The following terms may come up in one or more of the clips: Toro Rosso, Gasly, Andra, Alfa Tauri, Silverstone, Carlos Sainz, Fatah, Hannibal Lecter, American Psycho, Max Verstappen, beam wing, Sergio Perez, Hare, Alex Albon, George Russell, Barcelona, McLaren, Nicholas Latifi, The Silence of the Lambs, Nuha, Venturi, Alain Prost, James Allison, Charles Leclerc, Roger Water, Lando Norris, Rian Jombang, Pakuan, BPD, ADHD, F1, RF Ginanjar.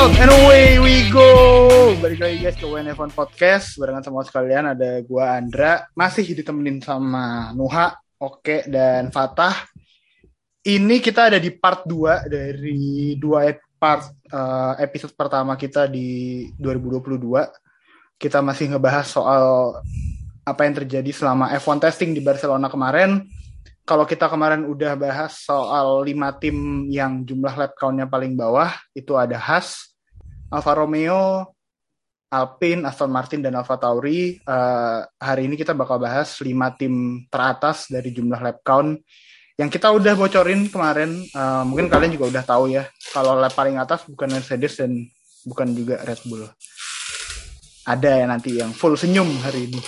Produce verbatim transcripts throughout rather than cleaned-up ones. out and away we go. Balik lagi guys ke W N F one Podcast. Barengan sama sekalian ada gua Andra, masih ditemenin sama Nuha, Oke dan Fatah. Ini kita ada di part dua dari dua part uh, episode pertama kita di dua ribu dua puluh dua. Kita masih ngebahas soal apa yang terjadi selama F satu testing di Barcelona kemarin. Kalau kita kemarin udah bahas soal lima tim yang jumlah lap count-nya paling bawah, itu ada Haas, Alfa Romeo, Alpine, Aston Martin, dan Alfa Tauri. Uh, hari ini kita bakal bahas lima tim teratas dari jumlah lap count yang kita udah bocorin kemarin. Uh, mungkin kalian juga udah tahu ya, kalau lap paling atas bukan Mercedes dan bukan juga Red Bull. Ada ya nanti yang full senyum hari ini,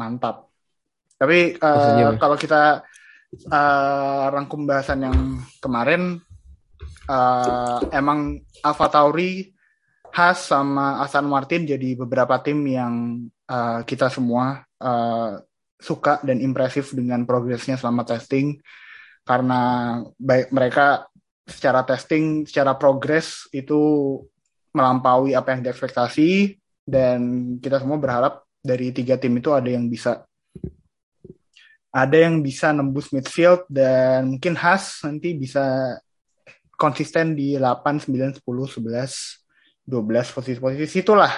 mantap. Tapi uh, kalau kita Uh, rangkum bahasan yang kemarin, uh, emang Alfa Tauri, Haas sama Aston Martin jadi beberapa tim yang uh, kita semua uh, suka dan impresif dengan progresnya selama testing, karena baik mereka secara testing, secara progres itu melampaui apa yang diekspektasi, dan kita semua berharap dari tiga tim itu ada yang bisa Ada yang bisa nembus midfield, dan mungkin Haas nanti bisa konsisten di delapan, sembilan, sepuluh, sebelas, dua belas posisi-posisi itulah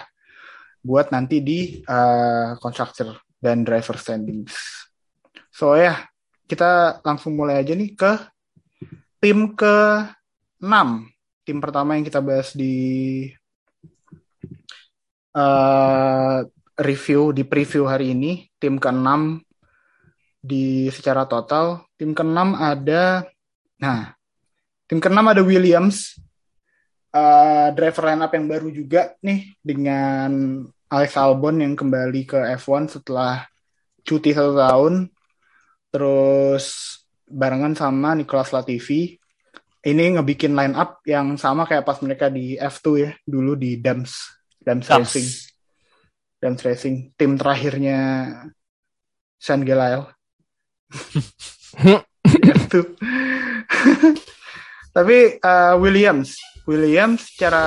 buat nanti di uh, constructor dan driver standings. So ya, yeah, kita langsung mulai aja nih ke tim ke enam. Tim pertama yang kita bahas di uh, review, di preview hari ini, tim ke enam. Di secara total tim keenam ada nah tim keenam ada Williams, uh, driver line up yang baru juga nih dengan Alex Albon yang kembali ke F satu setelah cuti satu tahun, terus barengan sama Nicholas Latifi. Ini ngebikin line up yang sama kayak pas mereka di F dua ya, dulu di Dams Dams Racing Dams Racing tim terakhirnya San Gelael itu. Tapi uh, Williams, Williams secara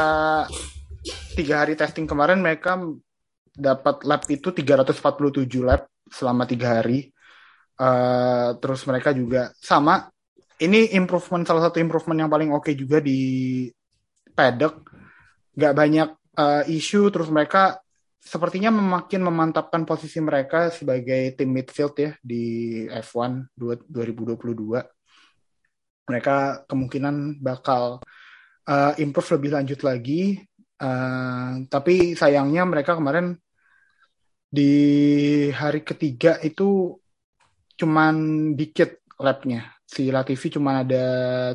tiga hari testing kemarin mereka dapat lap itu tiga ratus empat puluh tujuh lap selama tiga hari. Uh, terus mereka juga sama. Ini improvement, salah satu improvement yang paling oke okay juga di paddock. Gak banyak uh, isu. Terus mereka sepertinya makin memantapkan posisi mereka sebagai tim midfield ya di F satu dua ribu dua puluh dua. Mereka kemungkinan bakal uh, improve lebih lanjut lagi. Uh, tapi sayangnya mereka kemarin di hari ketiga itu cuman dikit lapnya. Si Latifi cuma ada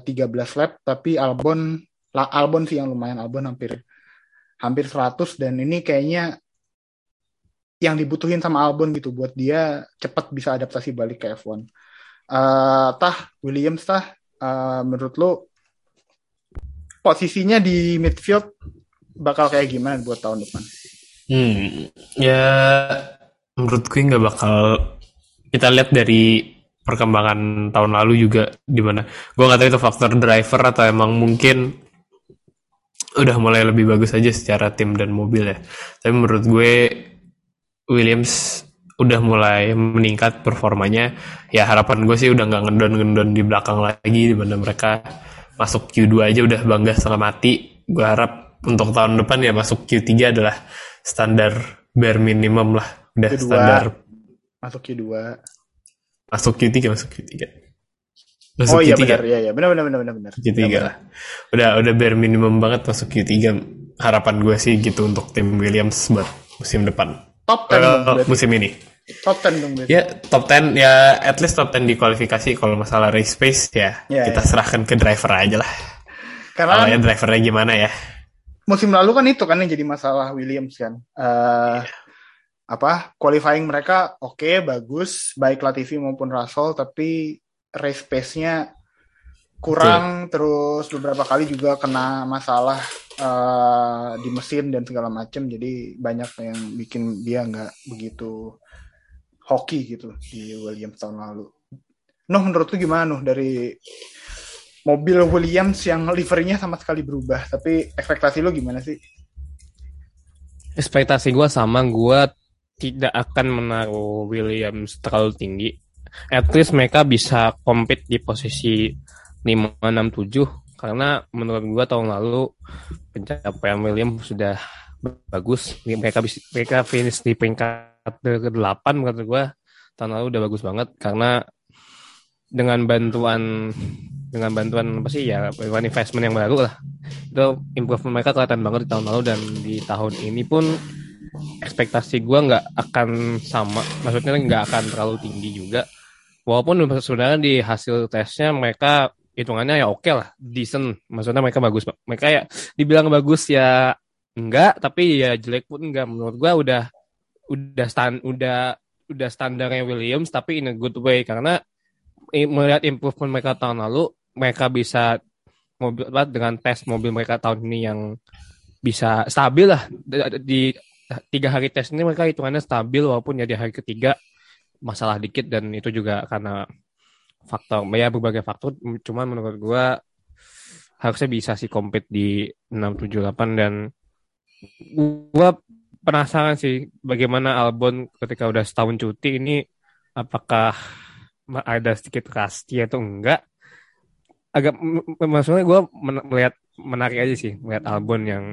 tiga belas lap, tapi Albon Albon sih yang lumayan, Albon hampir hampir seratus, dan ini kayaknya yang dibutuhin sama Albon gitu buat dia cepat bisa adaptasi balik ke F satu. Uh, tah, Williams tah, uh, menurut lo posisinya di midfield bakal kayak gimana buat tahun depan? Hmm, ya menurut gue nggak bakal, kita lihat dari perkembangan tahun lalu juga di mana. Gue nggak tahu itu faktor driver atau emang mungkin udah mulai lebih bagus aja secara tim dan mobil ya. Tapi menurut gue Williams udah mulai meningkat performanya. Ya harapan gue sih udah gak ngedon-ngedon di belakang lagi, dimana mereka masuk Q dua aja udah bangga setengah mati. Gue harap untuk tahun depan ya masuk Q tiga adalah standar bare minimum lah. Udah Q dua, standar. Masuk Q dua. Masuk Q tiga, masuk Q tiga. Masuk oh Q tiga. Iya benar, iya iya. Benar benar benar benar. Q tibare lah. Udah udah bare minimum banget masuk Q tiga. Harapan gue sih gitu untuk tim Williams buat musim depan. Top sepuluh uh, musim ini. Top sepuluh dong berarti. Ya, top sepuluh ya, at least top sepuluh di kualifikasi. Kalau masalah race pace ya, ya kita ya. Serahkan ke driver aja lah. Karena ya drivernya gimana ya? Musim lalu kan itu kan yang jadi masalah Williams kan. Uh, ya. Apa? Qualifying mereka oke, okay, bagus, baik Latifi maupun Russell, tapi race pace-nya kurang, terus beberapa kali juga kena masalah uh, di mesin dan segala macam, jadi banyak yang bikin dia nggak begitu hoki gitu di Williams tahun lalu. Noh, menurut lu gimana Noh dari mobil Williams yang liverynya sama sekali berubah. Tapi ekspektasi lo gimana sih? Ekspektasi gue sama, gue tidak akan menaruh Williams terlalu tinggi. At least mereka bisa compete di posisi lima, enam, tujuh. Karena menurut gue tahun lalu pencapaian Williams sudah bagus. Mereka mereka finish di peringkat ke-delapan menurut gue. Tahun lalu udah bagus banget karena dengan bantuan dengan bantuan apa sih ya investment yang baru lah, itu improvement mereka kelihatan banget di tahun lalu, dan di tahun ini pun ekspektasi gue nggak akan sama, maksudnya nggak akan terlalu tinggi juga, walaupun sebenarnya di hasil tesnya mereka hitungannya ya oke okay lah, decent, maksudnya mereka bagus, mereka ya dibilang bagus ya enggak, tapi ya jelek pun enggak. Menurut gue udah udah stand udah udah standarnya Williams tapi in a good way, karena melihat improvement mereka tahun lalu, mereka bisa mobil dengan tes mobil mereka tahun ini yang bisa stabil lah di tiga hari tes ini, mereka hitungannya stabil walaupun ya di hari ketiga masalah dikit, dan itu juga karena faktor ya berbagai faktor. Cuman menurut gue harusnya bisa sih compete di enam, tujuh, delapan, dan gue penasaran sih bagaimana Albon ketika udah setahun cuti ini, apakah ada sedikit rasti atau enggak. Agak maksudnya gue men- melihat menarik aja sih melihat Albon yang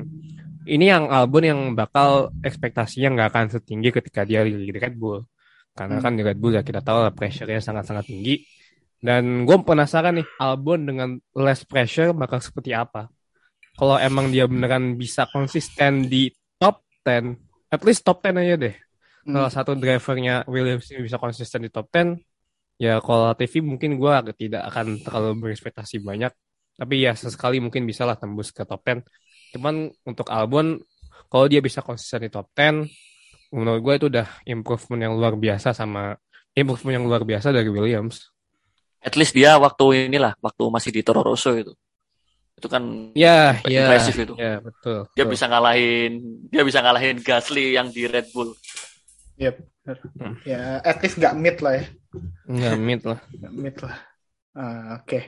ini yang Albon yang bakal ekspektasinya nggak akan setinggi ketika dia di Red Bull, karena hmm. kan di Red Bull ya kita tahu pressure-nya sangat-sangat tinggi, dan gue penasaran nih Albon dengan less pressure bakal seperti apa. Kalau emang dia beneran bisa konsisten di top sepuluh, at least top sepuluh aja deh, hmm. kalau satu drivernya Williams bisa konsisten di top sepuluh, ya kalau T V mungkin gue tidak akan terlalu berekspektasi banyak. Tapi ya sesekali mungkin bisa lah tembus ke top sepuluh. Cuman untuk Albon, kalau dia bisa konsisten di top sepuluh, menurut gue itu udah improvement yang luar biasa sama improvement yang luar biasa dari Williams. At least dia waktu inilah, waktu masih di Toro Rosso itu. Itu kan ya, ya, impresif itu. Ya, betul. Dia betul. bisa ngalahin, dia bisa ngalahin Gasly yang di Red Bull. Iya, yep, benar. Hmm. Ya, at least nggak mid lah ya. Nggak mid lah. Nggak mid lah. Uh, Oke, okay.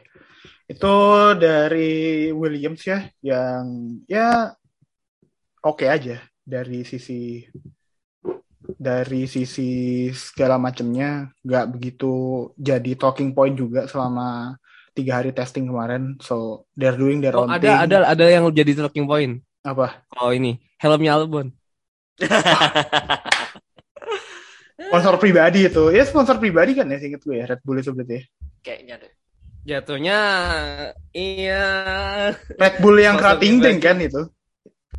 Itu dari Williams ya, yang ya oke okay aja dari sisi dari sisi segala macamnya, nggak begitu jadi talking point juga selama tiga hari testing kemarin. So they're doing their oh, own ada, thing. Ada ada yang jadi talking point. Apa? Kalau oh, ini helmnya Albon. Sponsor pribadi itu. Ya sponsor pribadi kan ya, seinget gue ya, Red Bull itu berarti ya. Kayaknya deh. Jatuhnya iya Red Bull yang kerating-ting kan itu.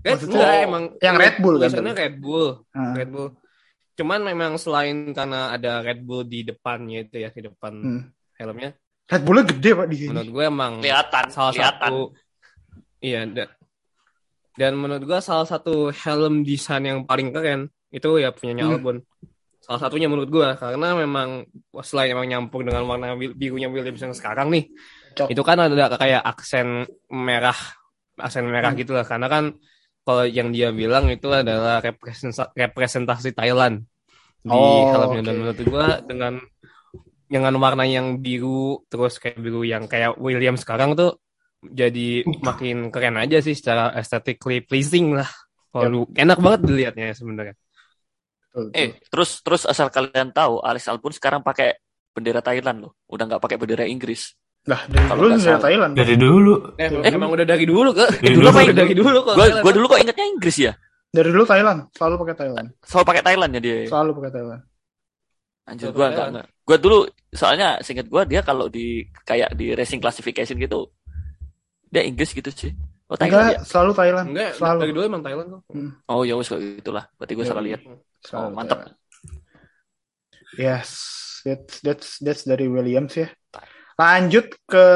Red Bull oh, emang yang Red Bull kan. Sebenarnya Red Bull. Ah. Red Bull. Cuman memang selain karena ada Red Bull di depannya itu ya, di depan hmm. helmnya. Red Bullnya gede Pak di sini. Menurut gue emang kelihatan salah kelihatan. satu Iya, da- dan menurut gue salah satu helm desain yang paling keren itu ya punyanya hmm. Albon. Salah satunya menurut gue, karena memang selain emang nyampur dengan warna birunya Williams yang sekarang nih, Cok. Itu kan ada kayak aksen merah, aksen merah hmm. gitu lah. Karena kan kalau yang dia bilang itu adalah representasi, representasi Thailand di oh, helmnya. Okay. Dan menurut gue dengan dengan warna yang biru, terus kayak biru yang kayak Williams sekarang tuh jadi makin keren aja sih secara aesthetically pleasing lah. Kalau yep. enak banget dilihatnya sebenarnya. Eh, terus terus asal kalian tahu Alex Albon sekarang pakai bendera Thailand loh, udah nggak pakai bendera Inggris. Nah, dari Kalo dulu bendera Thailand. Dari dulu. Eh, eh, emang udah dari dulu kok. Dari dulu, dulu, dari dulu kok. Gua, gua dulu kok ingetnya Inggris ya. Dari dulu Thailand, selalu pakai Thailand. Selalu pakai Thailand ya dia. Selalu pakai Thailand. Anjir, selalu gua enggak enggak. Gua dulu soalnya seingat gua dia kalau di kayak di racing classification gitu dia Inggris gitu sih. Oh, Thailand. Enggak, ya? Selalu Thailand. Enggak, selalu. Dari dulu emang Thailand kok. Hmm. Oh, ya wes gitulah. Berarti gua ya, salah lihat. Oh, mantap. Yes, that's that's that's dari Williams ya. Lanjut ke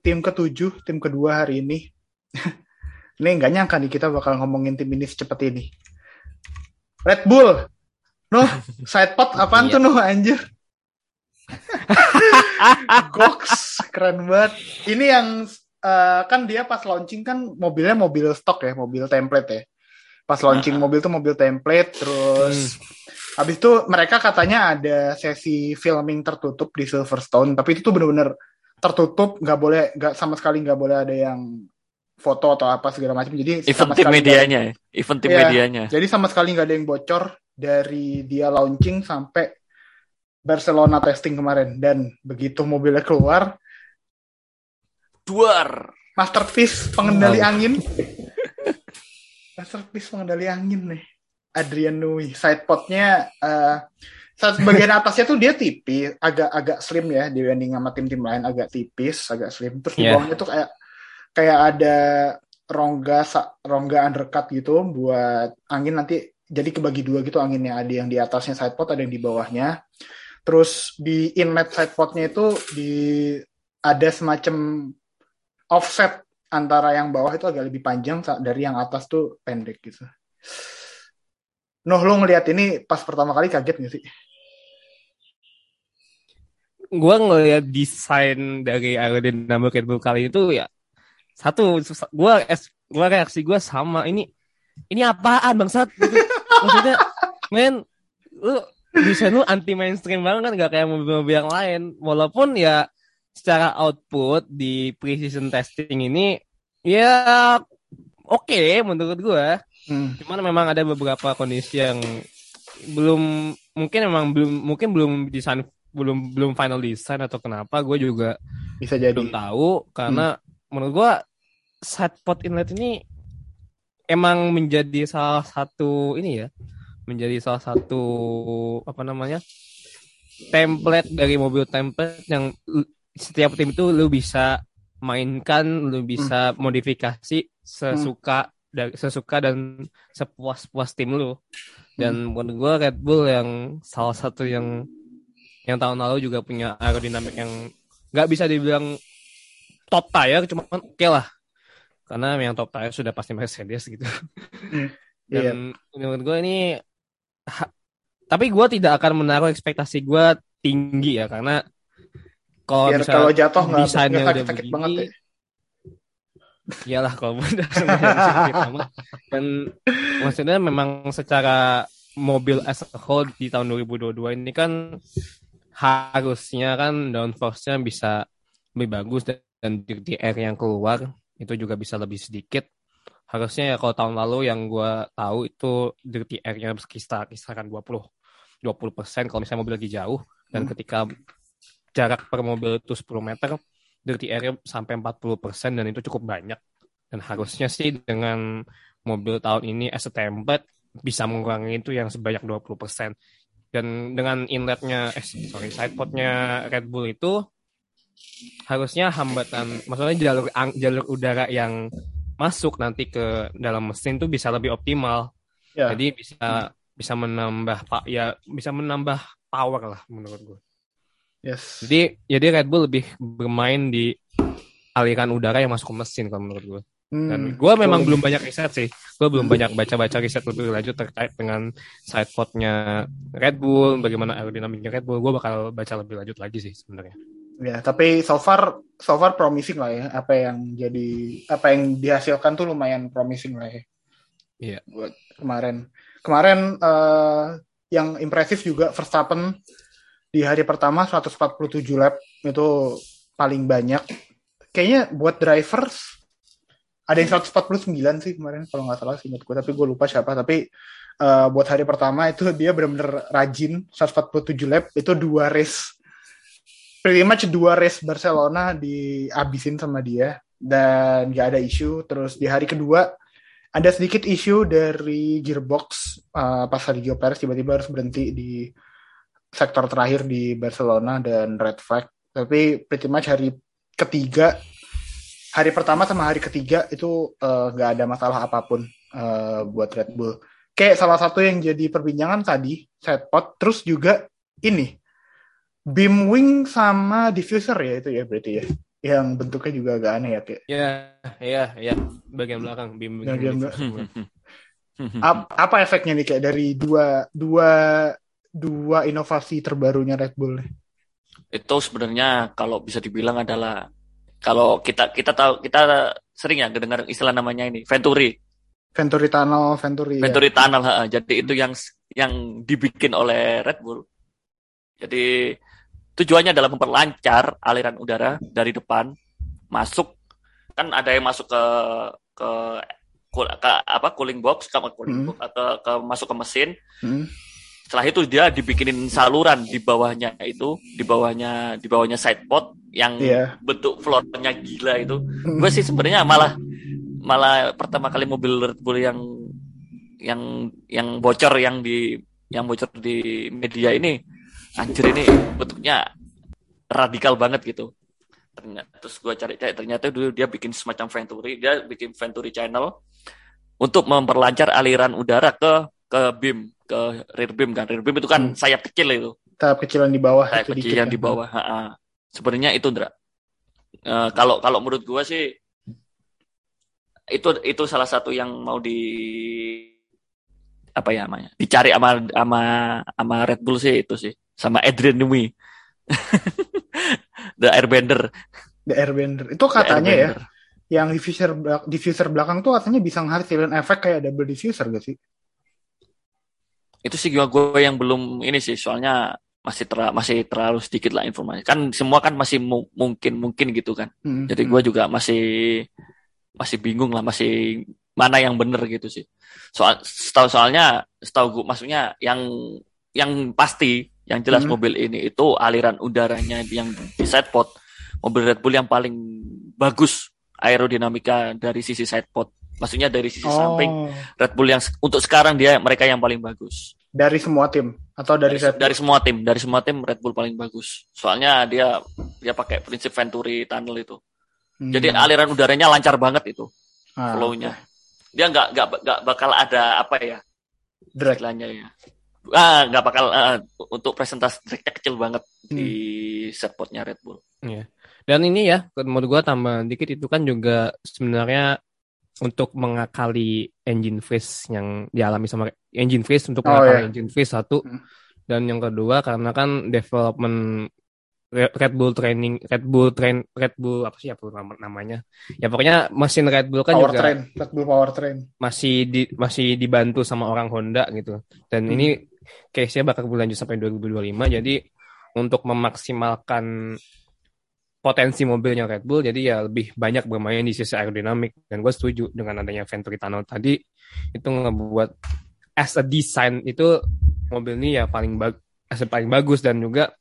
tim ketujuh, tim kedua hari ini. Ini nggak nyangka nih kita bakal ngomongin tim ini secepat ini. Red Bull. Noh, sidepod apaan tuh noh anjir? Goks, keren banget. Ini yang uh, kan dia pas launching kan mobilnya mobil stok ya, mobil template ya. Pas launching nah. mobil tuh mobil template, terus hmm. habis itu mereka katanya ada sesi filming tertutup di Silverstone, tapi itu tuh benar-benar tertutup, nggak boleh, nggak sama sekali nggak boleh ada yang foto atau apa segala macam. Jadi event tim medianya, event tim ya, medianya. Jadi sama sekali nggak ada yang bocor dari dia launching sampai Barcelona testing kemarin. Dan begitu mobilnya keluar, duar, masterpiece pengendali oh. angin, masterpiece pengendali angin nih, Adrian Newey. Sidepodnya, uh, saat bagian atasnya tuh dia tipis, agak-agak slim ya, dibanding sama tim-tim lain agak tipis, agak slim. Terus yeah. di bawahnya tuh kayak kayak ada rongga rongga undercut gitu buat angin nanti jadi kebagi dua gitu anginnya, ada yang di atasnya side pod, ada yang di bawahnya. Terus di inlet side podnya itu di ada semacam offset antara yang bawah itu agak lebih panjang dari yang atas tuh pendek gitu. Noh, lo ngelihat ini pas pertama kali kaget nggak sih? Gua ngelihat desain dari aerodinamik Red Bull kali itu ya. Satu, gua gua reaksi gua sama ini. Ini apaan bangsat? Gitu. Maksudnya, men, lu desain lu anti mainstream banget kan, nggak kayak mobil-mobil yang lain. Walaupun ya secara output di pre-season testing ini ya oke okay, menurut gua. Hmm. Cuman memang ada beberapa kondisi yang belum mungkin memang belum mungkin belum desain belum belum final design atau kenapa, gua juga bisa jadi belum tahu karena hmm. menurut gue side pod inlet ini emang menjadi salah satu ini ya, menjadi salah satu apa namanya template dari mobil template yang setiap tim itu lu bisa mainkan, lu bisa hmm. modifikasi sesuka dari sesuka dan sepuas-puas tim lu. Dan hmm. menurut gue Red Bull yang salah satu yang yang tahun lalu juga punya aerodinamik yang nggak bisa dibilang top tire, cuma oke okay lah karena yang top tire sudah pasti Mercedes gitu. Mm, dan yeah. menurut gue ini ha, tapi gue tidak akan menaruh ekspektasi gue tinggi ya karena kalau Biar misalnya kalau jatuh desainnya gak, udah sakit banget ya. Iyalah kalau udah sakit banget. Dan maksudnya memang secara mobil as a whole di tahun dua ribu dua puluh dua ini kan harusnya kan downforce-nya bisa lebih bagus dan dan dirty air yang keluar itu juga bisa lebih sedikit. Harusnya ya kalau tahun lalu yang gue tahu itu dirty air-nya kisaran dua puluh persen kalau misalnya mobil lagi jauh. Dan hmm. ketika jarak per mobil itu sepuluh meter, dirty air-nya sampai empat puluh persen dan itu cukup banyak. Dan harusnya sih dengan mobil tahun ini as a template bisa mengurangi itu yang sebanyak dua puluh persen. Dan dengan inletnya, eh sorry, sidepod-nya Red Bull itu harusnya hambatan, maksudnya jalur jalur udara yang masuk nanti ke dalam mesin tuh bisa lebih optimal. Yeah. Jadi bisa bisa menambah pak ya bisa menambah power lah menurut gue. Yes. Jadi jadi Red Bull lebih bermain di aliran udara yang masuk ke mesin kalau menurut gue. Hmm. Dan gue memang cool. belum banyak riset sih. Gue belum hmm. banyak baca-baca riset lebih lanjut terkait dengan sidepodnya Red Bull, bagaimana aerodinamiknya Red Bull. Gue bakal baca lebih lanjut lagi sih sebenarnya. Ya, tapi so far so far promising lah ya. Apa yang jadi apa yang dihasilkan tuh lumayan promising lah ya. Iya. Yeah. Kemarin kemarin uh, yang impresif juga Verstappen di hari pertama seratus empat puluh tujuh lap itu paling banyak. Kayaknya buat drivers ada yang seratus empat puluh sembilan sih kemarin kalau nggak salah sih ingat gue, tapi gue lupa siapa. Tapi uh, buat hari pertama itu dia benar-benar rajin, seratus empat puluh tujuh lap itu dua race. Pretty much dua race Barcelona dihabisin sama dia dan gak ada isu. Terus di hari kedua ada sedikit isu dari gearbox, uh, pas Sergio Perez tiba-tiba harus berhenti di sektor terakhir di Barcelona dan red flag. Tapi pretty much hari ketiga, hari pertama sama hari ketiga itu uh, gak ada masalah apapun uh, buat Red Bull. Kayak salah satu yang jadi perbincangan tadi sidepod, terus juga ini beam wing sama diffuser ya itu ya berarti ya. Yang bentuknya juga agak aneh ya. Iya, iya, iya. Bagian belakang beam wing. Bagian belakang. Apa, apa efeknya nih kayak dari dua dua dua inovasi terbarunya Red Bull nih? Itu sebenarnya kalau bisa dibilang adalah kalau kita kita tahu kita sering ya dengar istilah namanya ini Venturi. Venturi tunnel, Venturi. Venturi ya. tunnel, ha. Jadi itu yang yang dibikin oleh Red Bull. Jadi Tujuannya adalah memperlancar aliran udara dari depan masuk, kan ada yang masuk ke ke, ke, ke apa cooling box, ke cooling box, hmm. ke, ke masuk ke mesin. Hmm. Setelah itu dia dibikinin saluran di bawahnya itu, di bawahnya di bawahnya side pod yang yeah. bentuk floornya gila itu. Hmm. Gue sih sebenarnya malah malah pertama kali mobil Red Bull yang yang yang bocor yang di yang bocor di media ini, anjir ini bentuknya radikal banget gitu. Ternyata terus gue cari ternyata dulu dia bikin semacam Venturi, dia bikin Venturi channel untuk memperlancar aliran udara ke ke beam, ke rear beam kan. Rear beam itu kan hmm. sayap kecil itu. Sayap kecilan di bawah. Sayap itu kecil yang di bawah. Ha-ha. Sebenarnya itu, Ndra. Uh, kalau kalau menurut gue sih itu itu salah satu yang mau di apa ya namanya? Dicari sama sama sama Red Bull sih itu sih. Sama Adrian Newey. The Airbender. The Airbender. Itu katanya ya. Yang diffuser diffuser belakang tuh katanya bisa menghasilkan efek kayak double diffuser gak sih? Itu sih gue yang belum ini sih, soalnya masih ter, masih terlalu sedikit lah informasi. Kan semua kan masih mu, mungkin mungkin gitu kan. Mm-hmm. Jadi gue juga masih masih bingung lah, masih mana yang benar gitu sih. Soal setahu soalnya setahu gue maksudnya yang yang pasti, yang jelas mm-hmm. mobil ini itu aliran udaranya yang di side pod, mobil Red Bull yang paling bagus aerodinamika dari sisi side pod. Maksudnya dari sisi oh. samping Red Bull yang untuk sekarang dia mereka yang paling bagus. Dari semua tim atau dari dari, dari semua tim, dari semua tim Red Bull paling bagus. Soalnya dia dia pakai prinsip Venturi tunnel itu. Hmm. Jadi aliran udaranya lancar banget itu. Ah, flow-nya. Okay. Dia nggak nggak nggak bakal ada apa ya? Drag lainnya ya. Ah, nggak bakal uh, untuk presentasi dragnya kecil banget hmm. di side pod-nya Red Bull. Yeah. Dan ini ya, menurut gua tambah dikit itu kan juga sebenarnya untuk mengakali engine freeze yang dialami sama engine freeze untuk mengakali oh, iya. engine freeze satu dan yang kedua karena kan development Red Bull training Red Bull train Red Bull apa sih apa namanya ya pokoknya mesin Red Bull kan power juga train. Red Bull power train masih di, masih dibantu sama orang Honda gitu dan hmm. ini case-nya bakal berlanjut sampai dua ribu dua puluh lima jadi untuk memaksimalkan potensi mobilnya Red Bull, jadi ya lebih banyak bermain di sisi aerodinamik. Dan gue setuju dengan adanya Venturi Tunnel tadi, itu ngebuat as a design itu mobil ini ya paling bag, as a paling bagus dan juga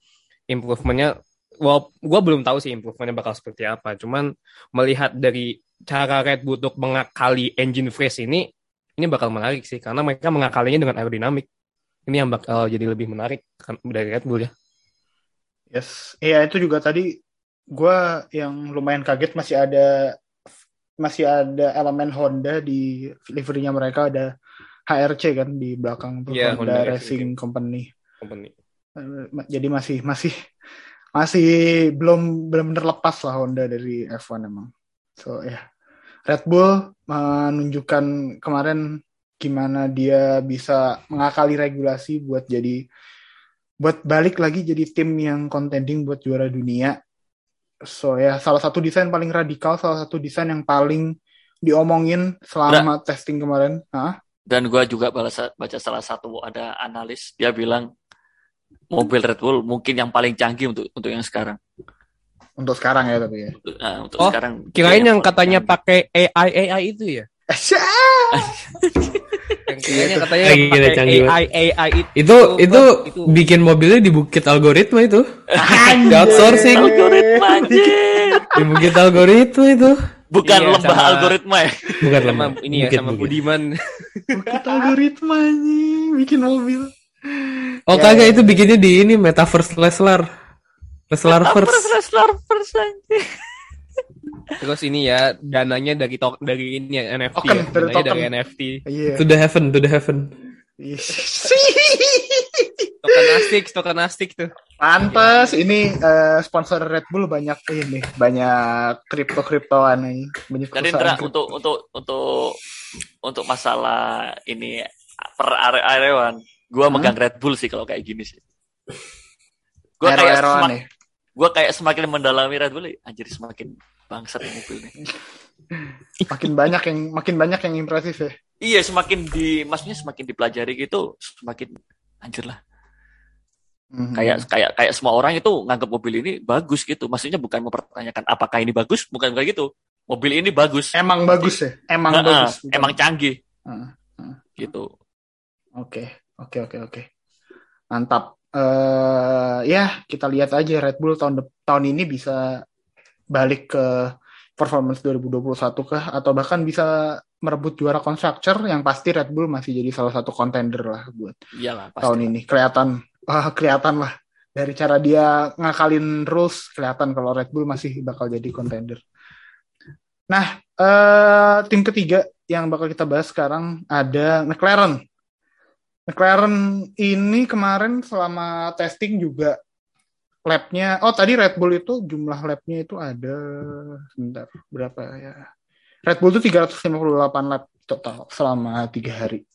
improvement-nya, well, gue belum tahu sih improvement-nya bakal seperti apa. Cuman melihat dari cara Red Bull untuk mengakali engine freeze ini, ini bakal menarik sih karena mereka mengakalinya dengan aerodinamik. Ini yang bakal jadi lebih menarik dari Red Bull ya. Yes, iya itu juga tadi. Gue yang lumayan kaget masih ada masih ada elemen Honda di livery-nya mereka, ada H R C kan di belakang tuh yeah, Honda, Honda Racing Company. Company. Jadi masih masih masih belum benar-benar lepas lah Honda dari F satu emang. So ya yeah. Red Bull menunjukkan kemarin gimana dia bisa mengakali regulasi buat jadi buat balik lagi jadi tim yang contending buat juara dunia. So ya salah satu desain paling radikal, salah satu desain yang paling diomongin selama Bra. testing kemarin. Hah? Dan gue juga baca salah satu ada analis dia bilang mobil Red Bull mungkin yang paling canggih untuk untuk yang sekarang. Untuk sekarang ya tapi ya. Untuk, uh, untuk oh, sekarang. Kirain yang, yang katanya pakai A I A I itu ya. yang kayaknya katanya pakai A I A I itu itu, itu, itu itu bikin mobilnya di bukit algoritma itu di outsourcing algoritma di bukit algoritma itu bukan iya, lembah sama, algoritma ya bukan lembah ini ya bukit, sama bukit. Budiman bukit algoritma anjing bikin mobil oh ya, kagak ya. Itu bikinnya di ini metaverse Leslar Leslarverse metaverse Leslarverse anjing. Terus ini ya dananya dari to- dari ini ya, N F T token, ya. Dari, dari N F T yeah. to the heaven to the heaven yes. Tokenastik tokenastik tuh pantas yeah. Ini uh, sponsor Red Bull banyak ini banyak kripto-kriptoan ini banyak jadi Indra, untuk untuk untuk untuk masalah ini per arewan gue hmm? megang Red Bull sih kalau kayak gini sih gue kayak semak- gue kayak semakin mendalami Red Bull anjir semakin bangsat mobil nih. Makin banyak yang makin banyak yang impresif ya. Iya, semakin di maksudnya semakin dipelajari gitu, semakin anjir lah. Mm-hmm. Kayak kayak kayak semua orang itu nganggap mobil ini bagus gitu. Maksudnya bukan mempertanyakan apakah ini bagus, bukan bukan gitu. Mobil ini bagus. Emang bagus ya? Emang nah, bagus. Bukan? Emang canggih. Uh, uh, gitu. Oke, oke, oke, oke. Mantap. Uh, ya, kita lihat aja Red Bull tahun de- tahun ini bisa balik ke performance dua ribu dua puluh satu kah, atau bahkan bisa merebut juara konstruktor, yang pasti Red Bull masih jadi salah satu contender lah buat Iyalah, pasti tahun lah. Ini. Kelihatan Uh, kelihatan lah dari cara dia ngakalin rules, kelihatan kalau Red Bull masih bakal jadi contender. Nah, uh, tim ketiga yang bakal kita bahas sekarang ada McLaren. McLaren ini kemarin selama testing juga lap-nya, oh tadi Red Bull itu jumlah lap-nya itu ada sebentar, berapa ya? Red Bull itu tiga ratus lima puluh delapan lap total selama tiga hari.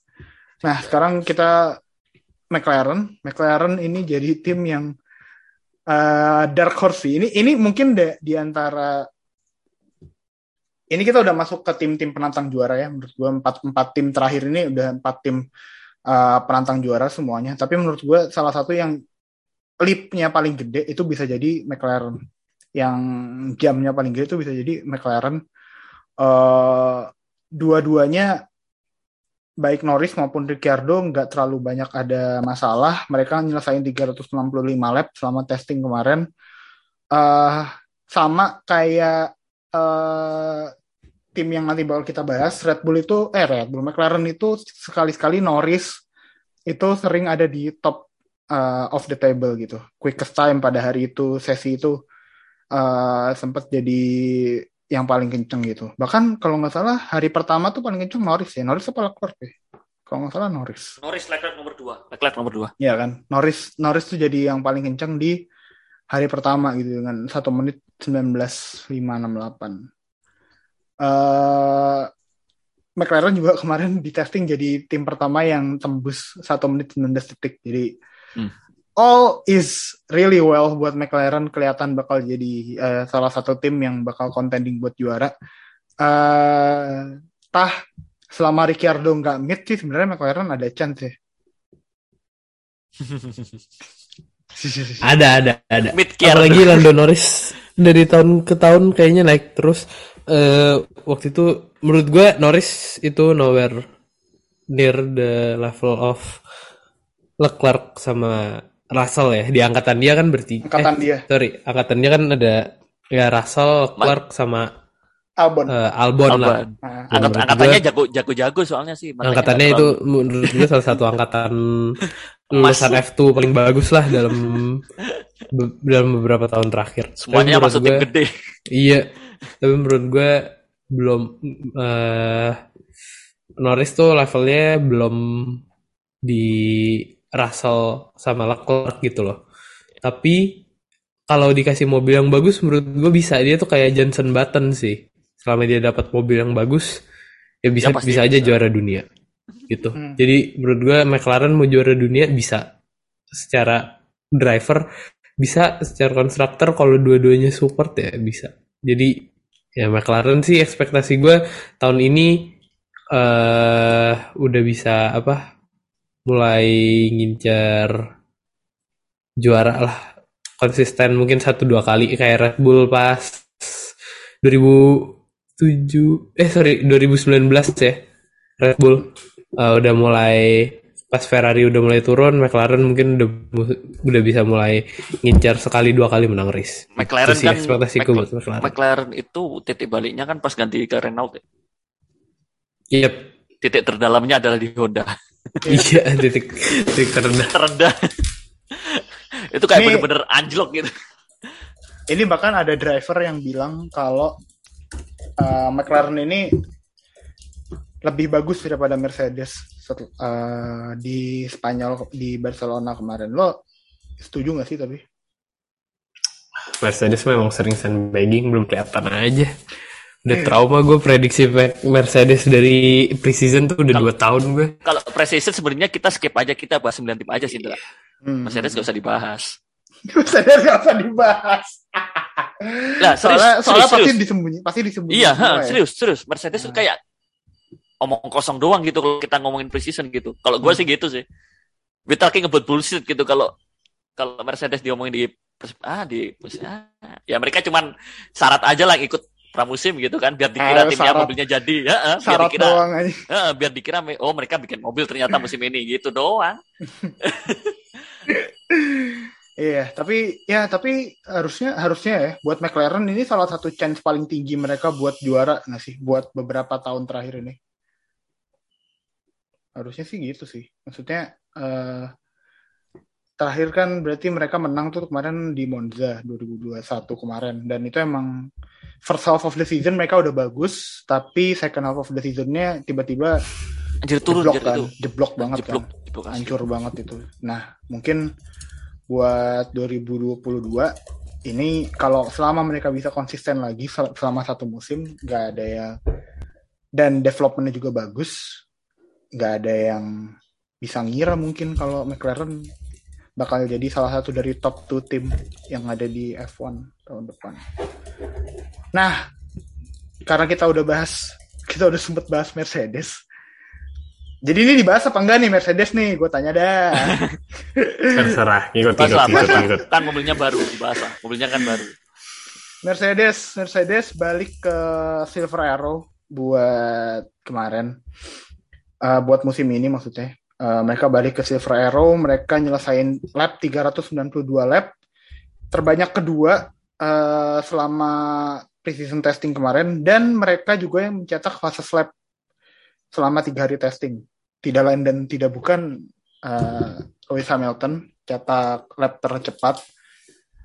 Nah, sekarang kita McLaren, McLaren ini jadi tim yang uh, dark horse sih. Ini ini mungkin de, di antara ini kita udah masuk ke tim-tim penantang juara ya. Menurut gue empat empat tim terakhir ini udah empat tim uh, penantang juara semuanya. Tapi menurut gue salah satu yang leap-nya paling gede itu bisa jadi McLaren. Yang jamnya paling gede itu bisa jadi McLaren. Uh, dua-duanya baik Norris maupun Ricciardo nggak terlalu banyak ada masalah. Mereka nyelesain tiga ratus enam puluh lima lap selama testing kemarin. Uh, sama kayak uh, tim yang nanti bakal kita bahas, Red Bull itu, eh Red Bull, McLaren itu sekali-sekali Norris itu sering ada di top uh, of the table gitu. Quickest time pada hari itu, sesi itu uh, sempat jadi yang paling kenceng gitu. Bahkan kalau nggak salah hari pertama tuh paling kenceng Norris ya. Norris apa Leclerc ya? Kalau nggak salah Norris. Norris Leclerc nomor dua. Leclerc nomor dua. Iya kan. Norris Norris tuh jadi yang paling kenceng di hari pertama gitu dengan satu menit sembilan belas koma lima enam delapan. Uh, McLaren juga kemarin di testing jadi tim pertama yang tembus satu menit sembilan belas detik. Jadi hmm. all is really well buat McLaren, kelihatan bakal jadi uh, salah satu tim yang bakal contending buat juara. Uh, tah selama Ricciardo nggak mid sih sebenarnya McLaren ada chance ya. ada ada ada. Apalagi Lando Norris dari tahun ke tahun kayaknya naik terus. Uh, waktu itu menurut gue Norris itu nowhere near the level of Leclerc sama Russell ya, di angkatan dia kan berarti angkatan eh, dia. Sorry, angkatan dia kan ada ya Russell, Clark sama Albon. Uh, Albon, Albon lah. Nah, angkat, angkatannya jago, jago-jago soalnya sih. Angkatannya itu terlalu... menurut gue salah satu angkatan lulusan F dua paling bagus lah dalam be- dalam beberapa tahun terakhir. Semuanya masuk tim gede. Iya, tapi menurut gue belum uh, Norris tuh levelnya belum di Russell sama Leclerc gitu loh. Tapi kalau dikasih mobil yang bagus menurut gue bisa. Dia tuh kayak Jenson Button sih. Selama dia dapat mobil yang bagus ya bisa ya bisa aja bisa juara dunia gitu. Hmm. Jadi menurut gue McLaren mau juara dunia bisa secara driver, bisa secara konstruktor, kalau dua-duanya support ya bisa. Jadi ya McLaren sih ekspektasi gue tahun ini uh, udah bisa apa mulai ngincar juara lah, konsisten mungkin satu dua kali kayak Red Bull pas dua ribu tujuh eh sorry dua ribu sembilan belas ya. Red Bull uh, udah mulai, pas Ferrari udah mulai turun, McLaren mungkin udah udah bisa mulai ngincar sekali dua kali menang race. McLaren kan ekspektasiku buat McLaren. McLaren itu titik baliknya kan pas ganti ke Renault. Iya, yep. Titik terdalamnya adalah di Honda. Iya, titik titik terendah. terendah. Itu kayak ini, bener-bener anjlok gitu. Ini bahkan ada driver yang bilang kalau uh, McLaren ini lebih bagus daripada Mercedes setel, uh, di Spanyol, di Barcelona kemarin. Lo setuju nggak sih tapi? Mercedes memang sering sandbagging, belum kelihatan aja. Udah trauma gue prediksi Mercedes dari pre-season tuh udah kalo, dua tahun gue. Kalau pre-season sebenarnya kita skip aja, kita bahas sembilan tim aja sih. Hmm. Mercedes gak usah dibahas. Mercedes gak usah dibahas. Nah, soalnya serius, soalnya serius, pasti disembunyi, pasti disembunyi. Iya, ha, serius, ya. serius. Mercedes tuh nah. kayak omong kosong doang gitu kalau kita ngomongin pre-season gitu. Kalau gue hmm. sih gitu sih. We're talking about bullshit gitu kalau Kalau Mercedes diomongin di ah di ah, ya mereka cuman syarat aja lah ikut pramusim gitu kan, biar dikira eh, timnya syarat, mobilnya jadi ya, eh, biar dikira eh, biar dikira oh mereka bikin mobil ternyata musim ini gitu doang. Iya, yeah, tapi ya tapi harusnya harusnya ya buat McLaren ini salah satu chance paling tinggi mereka buat juara nggak sih buat beberapa tahun terakhir ini. Harusnya sih gitu sih. Maksudnya eh, terakhir kan berarti mereka menang tuh kemarin di Monza dua ribu dua puluh satu kemarin, dan itu emang first half of the season mereka udah bagus, tapi second half of the season-nya tiba-tiba anjir turun jeblok kan, jeblok banget jeblok, kan. Jeblok, hancur banget itu. Nah, mungkin buat dua ribu dua puluh dua ini kalau selama mereka bisa konsisten lagi selama satu musim nggak ada yang, dan developmentnya juga bagus, nggak ada yang bisa ngira mungkin kalau McLaren bakal jadi salah satu dari top two tim yang ada di F satu tahun depan. Nah, karena kita udah bahas kita udah sempet bahas Mercedes, jadi ini dibahas apa enggak nih Mercedes nih? Gue tanya dah. Terserah, ikut ikut ikut. Kan mobilnya baru dibahas, mobilnya kan baru. Mercedes, Mercedes balik ke Silver Arrow buat kemarin, uh, buat musim ini maksudnya. Uh, mereka balik ke Silver Arrow, mereka nyelesain lap tiga ratus sembilan puluh dua lap, terbanyak kedua uh, selama pre-season testing kemarin, dan mereka juga yang mencetak fastest lap selama tiga hari testing. Tidak lain dan tidak bukan uh, Lewis Hamilton cetak lap tercepat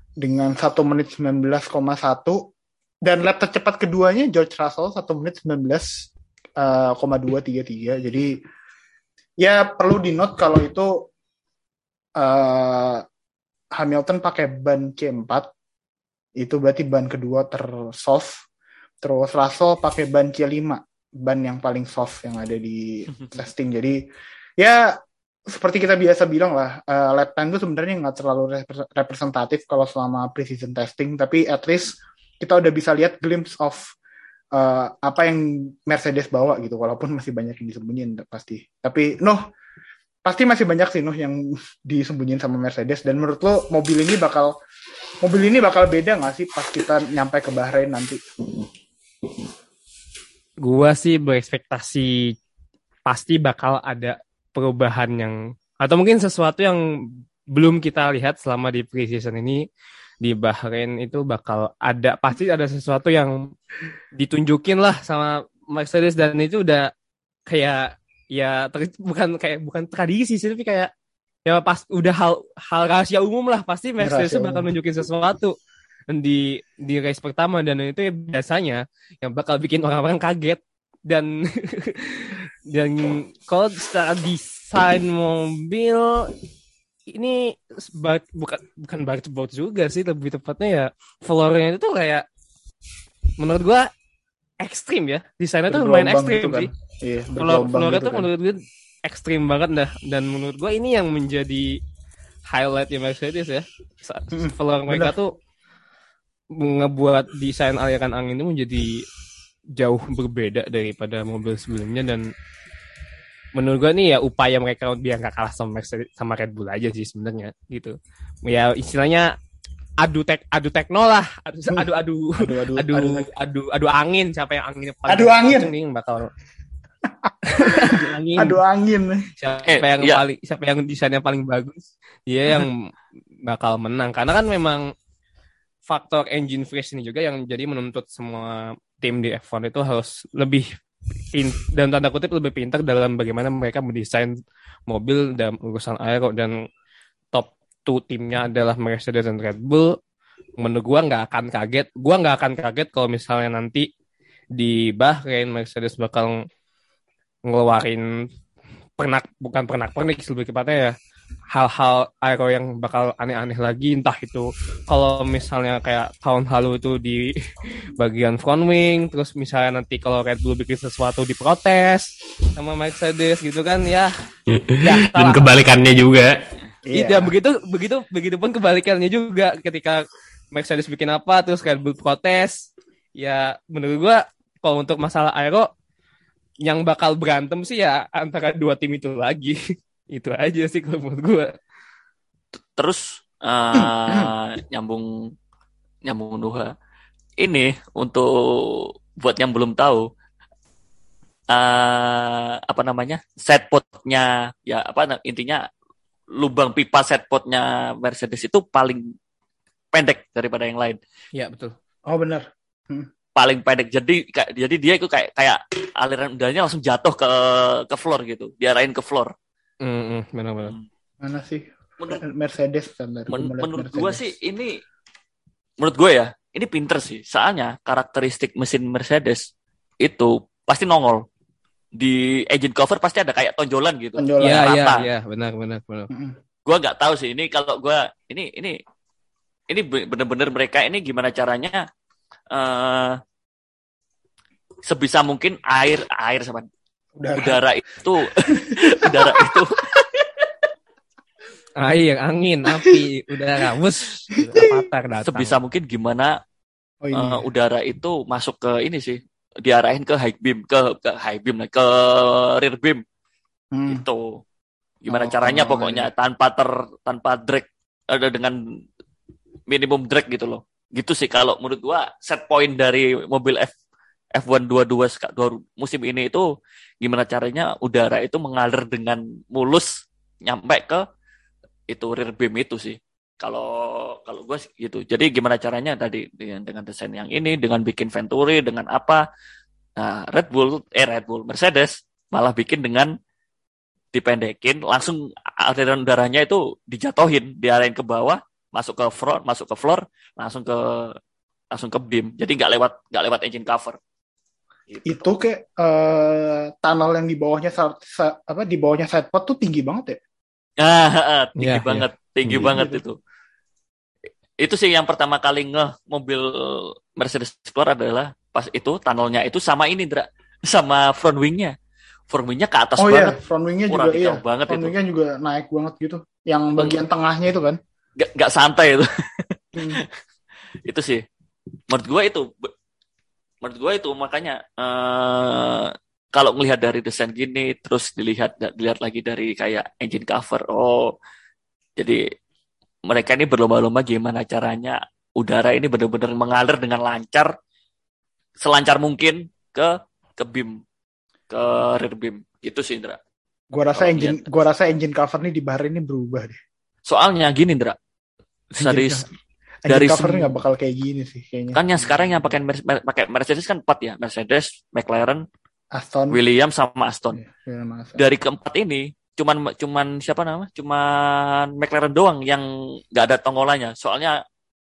dengan satu menit sembilan belas koma satu, dan lap tercepat keduanya George Russell satu menit sembilan belas koma dua tiga tiga. Uh, Jadi ya perlu di note kalau itu uh, Hamilton pakai ban C empat, itu berarti ban kedua tersoft. Terus Russell pakai ban C lima, ban yang paling soft yang ada di testing. Jadi ya seperti kita biasa bilang lah, uh, lap time itu sebenarnya nggak terlalu rep- representatif kalau selama pre-season testing, tapi at least kita udah bisa lihat glimpse of uh, apa yang Mercedes bawa gitu, walaupun masih banyak yang disembunyiin pasti. Tapi noh pasti masih banyak sih noh yang disembunyiin sama Mercedes. Dan menurut lo mobil ini bakal mobil ini bakal beda nggak sih pas kita nyampe ke Bahrain nanti? Gua sih berekspektasi pasti bakal ada perubahan yang, atau mungkin sesuatu yang belum kita lihat selama di pre-season ini di Bahrain. Itu bakal ada, pasti ada sesuatu yang ditunjukin lah sama Mercedes, dan itu udah kayak ya ter, bukan kayak bukan tradisi sih, tapi kayak ya pas udah hal hal rahasia umum lah, pasti Mercedes bakal nunjukin sesuatu di di race pertama, dan itu biasanya yang bakal bikin orang-orang kaget. Dan dan kalau secara desain mobil ini bar, bukan bukan barcode juga sih, lebih tepatnya ya floornya itu kayak menurut gua ekstrim ya, desainnya tuh lumayan ekstrim kan sih. Iya, floor floornya tuh kan menurut gua ekstrim banget dah, dan menurut gua ini yang menjadi highlight ya Mercedes ya, floor mereka bener. Tuh ngebuat desain aliran angin itu menjadi jauh berbeda daripada mobil sebelumnya. Dan menurut gue nih ya upaya mereka biar gak kalah sama Mercedes, sama Red Bull aja sih sebenarnya gitu. Ya istilahnya adu tek adu tekno lah, adu adu adu adu adu, adu, adu, adu, adu angin, siapa yang anginnya paling adu angin nih bakal adu angin, adu angin. Siapa eh, yang ya. paling siapa yang desainnya paling bagus dia yang bakal menang, karena kan memang faktor engine freeze ini juga yang jadi menuntut semua tim di F satu itu harus lebih in, dan tanda kutip lebih pintar dalam bagaimana mereka mendesain mobil dalam urusan aero. Dan top dua timnya adalah Mercedes dan Red Bull. Menurut gue nggak akan kaget, gue nggak akan kaget kalau misalnya nanti di Bahrain Mercedes bakal ngeluarin pernak bukan pernak-pernik lebih tepatnya ya, hal-hal aero yang bakal aneh-aneh lagi. Entah itu kalau misalnya kayak tahun lalu itu di bagian front wing, terus misalnya nanti kalau Red Bull bikin sesuatu diprotes sama Mercedes gitu kan ya, ya dan kebalikannya juga. Iya, yeah. begitu begitu begitu pun kebalikannya juga, ketika Mercedes bikin apa terus Red Bull protes. Ya menurut gua kalau untuk masalah aero yang bakal berantem sih ya antara dua tim itu lagi. Itu aja sih kalau menurut gue. Terus uh, nyambung nyambung Nuha. Ini untuk buat yang belum tahu, uh, apa namanya, setpotnya, ya apa intinya lubang pipa setpotnya Mercedes itu paling pendek daripada yang lain. Iya betul. Oh benar. Hmm. Paling pendek, jadi jadi dia itu kayak kayak aliran udaranya langsung jatuh ke ke floor gitu, diarahin ke floor. Mm-hmm, benar-benar. Mana sih? Menurut Mercedes standar. Men- menurut gue sih ini, menurut gue ya, ini pinter sih. Soalnya karakteristik mesin Mercedes itu pasti nongol. Di engine cover pasti ada kayak tonjolan gitu. Tonjolan. Iya, iya, ya, benar, benar, benar. Gue nggak tahu sih ini, kalau gue ini ini ini benar-benar mereka ini gimana caranya uh, sebisa mungkin air air sama udara, udara itu udara itu air, angin, api, udara, wes, patah datang. Sebisa mungkin gimana oh, iya. uh, udara itu masuk ke ini sih, diarahin ke high beam, ke, ke high beam, ke rear beam, hmm. gitu. Gimana oh, caranya oh, pokoknya iya. tanpa ter, tanpa drag, ada dengan minimum drag gitu loh. Gitu sih kalau menurut gua set point dari mobil F F one dua puluh dua musim ini itu gimana caranya udara itu mengalir dengan mulus nyampe ke itu rear beam itu sih. Kalau kalau gue gitu. Jadi gimana caranya tadi dengan, dengan desain yang ini, dengan bikin Venturi, dengan apa? Nah, Red Bull, eh Red Bull, Mercedes malah bikin dengan dipendekin, langsung aliran udaranya itu dijatuhin, diarahin ke bawah, masuk ke front, masuk ke floor, langsung ke langsung ke beam. Jadi nggak lewat nggak lewat engine cover. Gitu. Itu kayak uh, tunnel yang di bawahnya apa di bawahnya sidepod tuh tinggi banget ya? Ah, tinggi ya, banget. Ya. Tinggi hmm. banget itu. Itu sih yang pertama kali ngeh mobil Mercedes keluar adalah pas itu tunnelnya itu sama ini, Dra. Sama front wing-nya. Front wing-nya ke atas oh, banget. Oh iya, front wing-nya juga iya. Banget front wing-nya juga naik banget gitu. Yang bagian hmm. tengahnya itu kan. Gak, gak santai itu. hmm. Itu sih. Menurut gue itu. Menurut gue itu makanya. Uh, kalau ngelihat dari desain gini. Terus dilihat dilihat lagi dari kayak engine cover. Oh. Jadi mereka ini berlomba-lomba gimana caranya udara ini benar-benar mengalir dengan lancar, selancar mungkin ke ke beam, ke rear beam. Gitu sih, Indra. Gua rasa Kalo engine, liat. gua rasa engine cover nih di Bahrain ini berubah deh. Soalnya gini, Indra. Dari engine dari cover nggak bakal kayak gini sih kayaknya. Kan yang sekarang yang pakai pakai Mercedes kan empat ya, Mercedes, McLaren, Aston, Williams sama Aston. Ya, ya, dari keempat ini. Cuman cuman siapa nama? Cuman McLaren doang yang nggak ada tongolanya. Soalnya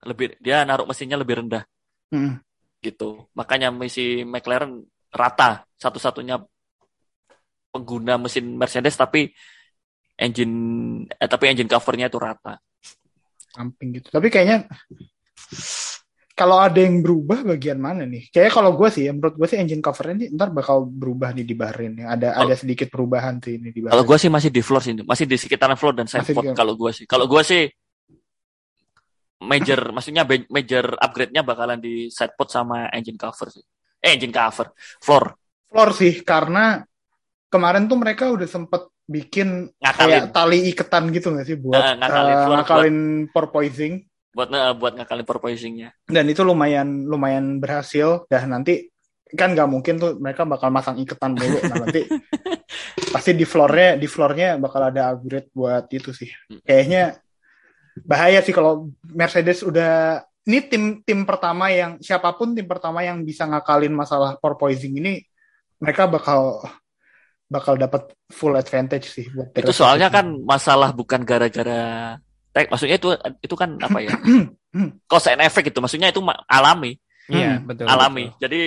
lebih dia naruh mesinnya lebih rendah, hmm. gitu. Makanya misi McLaren rata, satu-satunya pengguna mesin Mercedes tapi engine eh, tapi engine covernya itu rata. Samping gitu. Tapi kayaknya kalau ada yang berubah bagian mana nih? Kayaknya kalau gue sih, menurut gue sih engine covernya nih ntar bakal berubah nih di Bahrain. Ada kalo, ada sedikit perubahan sih ini di Bahrain. Kalau gue sih masih di floor sih, masih di sekitaran floor dan sidepod kalau gue sih. Kalau gue sih major, maksudnya major upgrade-nya bakalan di sidepod sama engine cover sih. Eh engine cover, floor. Floor sih, karena kemarin tuh mereka udah sempet bikin ngakalin. Kayak tali iketan gitu nggak sih buat nah, ngakalin, uh, ngakalin porpoising. buat buat ngakalin porpoising-nya. Dan itu lumayan lumayan berhasil. Dah nanti kan nggak mungkin tuh mereka bakal masang iketan dulu. Nah, nanti pasti di floor-nya di floor-nya bakal ada upgrade buat itu sih. Kayaknya bahaya sih kalau Mercedes udah ini tim tim pertama yang siapapun tim pertama yang bisa ngakalin masalah porpoising ini mereka bakal bakal dapat full advantage sih buat itu. Soalnya kan masalah bukan gara-gara maksudnya itu itu kan apa ya cause and effect gitu, maksudnya itu alami, yeah, betul, alami. Betul. Jadi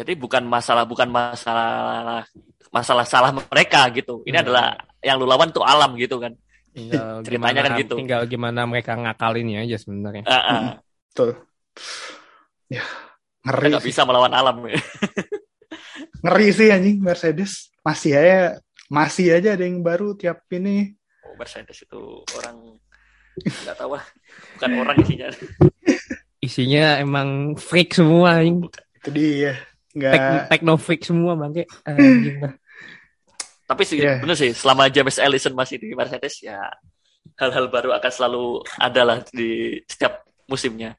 jadi bukan masalah bukan masalah masalah salah mereka gitu. Ini hmm. adalah yang lu lawan tuh alam gitu kan. Tinggal ceritanya gimana, kan gitu. Tinggal gimana mereka ngakalinnya aja sebenarnya. Uh, uh. Betul. Ya ngeri. Nggak bisa melawan alam. Ngeri sih anjing Mercedes masih aja masih aja ada yang baru tiap ini. Oh, Mercedes itu orang. Nggak tahu lah, bukan orang isinya. Isinya emang freak semua. Itu dia. Nggak... Tekno freak semua bangke. Uh, Tapi sih yeah. bener sih, selama James Allison masih di Mercedes ya hal-hal baru akan selalu ada lah di setiap musimnya.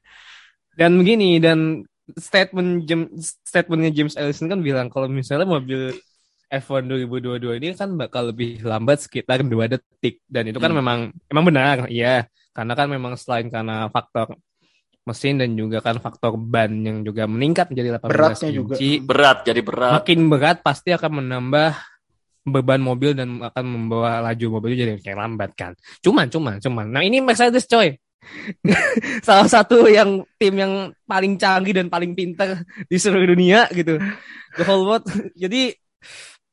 Dan begini, dan statement statementnya James Allison kan bilang kalau misalnya mobil F satu dua ribu dua puluh dua ini kan bakal lebih lambat sekitar dua detik, dan itu kan hmm. memang memang benar, iya, karena kan memang selain karena faktor mesin dan juga kan faktor ban yang juga meningkat menjadi delapan belas inci, berat jadi berat. Makin berat pasti akan menambah beban mobil dan akan membawa laju mobil jadi kayak lambat kan. Cuman cuman cuman. Nah, ini Mercedes coy. Salah satu yang tim yang paling canggih dan paling pintar di seluruh dunia gitu. The whole world. Jadi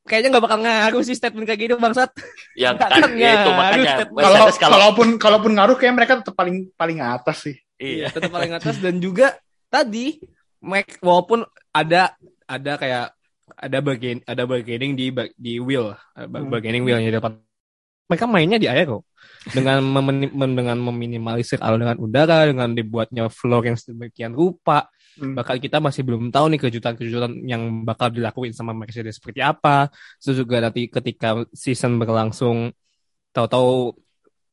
kayaknya nggak bakal ngaruh sih statement kayak gitu bangsat. Ya kan, ya itu makanya. Kalau kalaupun kalaupun ngaruh kayak mereka tetap paling paling atas sih. Iya, tetap paling atas. Dan juga tadi Mac, walaupun ada ada kayak ada bargain ada bargaining di di wheel, bargaining wheelnya dapat. Mereka mainnya di air kok. Dengan memen- dengan meminimalisir aliran udara, dengan dibuatnya floor yang sedemikian rupa. Hmm. Bakal kita masih belum tahu nih kejutan-kejutan yang bakal dilakuin sama Mercedes seperti apa. Terus juga nanti ketika season berlangsung, tahu-tahu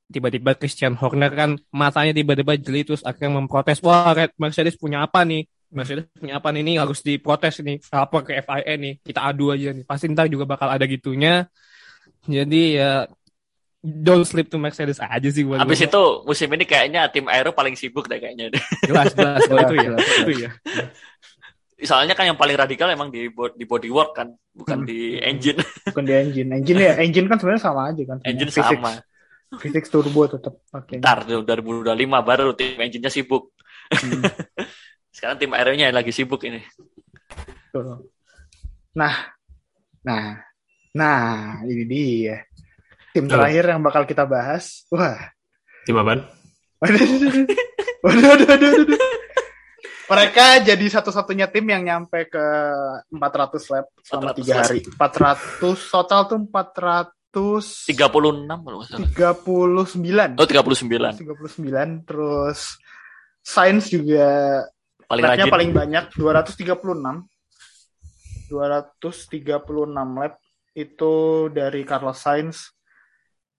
tiba-tiba Christian Horner kan matanya tiba-tiba jeli, terus akhirnya memprotes, wah Mercedes punya apa nih? Mercedes punya apa nih? Ini harus diprotes nih, lapor ke F I A nih, kita adu aja nih. Pasti ntar juga bakal ada gitunya. Jadi ya don't sleep to Mercedes aja sih. Abis itu musim ini kayaknya tim aero paling sibuk deh kayaknya. Jelas, jelas. Itu ya, itu ya. Soalnya kan yang paling radikal emang di di bodywork kan, bukan di engine. Bukan di engine. Engine ya, engine kan sebenarnya sama aja kan. Engine Physics. sama. Fisik turbo tetap pakai. Okay. Ntar dua ribu dua puluh lima baru tim engine-nya sibuk. Hmm. Sekarang tim aero-nya lagi sibuk ini. Nah, nah, nah ini dia. Tim terakhir yang bakal kita bahas. Wah. Tim apaan? Waduh, waduh, waduh, waduh, waduh. Mereka jadi satu-satunya tim yang nyampe ke empat ratus lap selama tiga hari. empat ratus total tuh empat ratus tiga puluh enam kalau enggak salah. tiga puluh sembilan. Oh, tiga puluh sembilan. tiga puluh sembilan terus Sainz juga paling lapnya paling banyak dua ratus tiga puluh enam. dua ratus tiga puluh enam lap itu dari Carlos Sainz.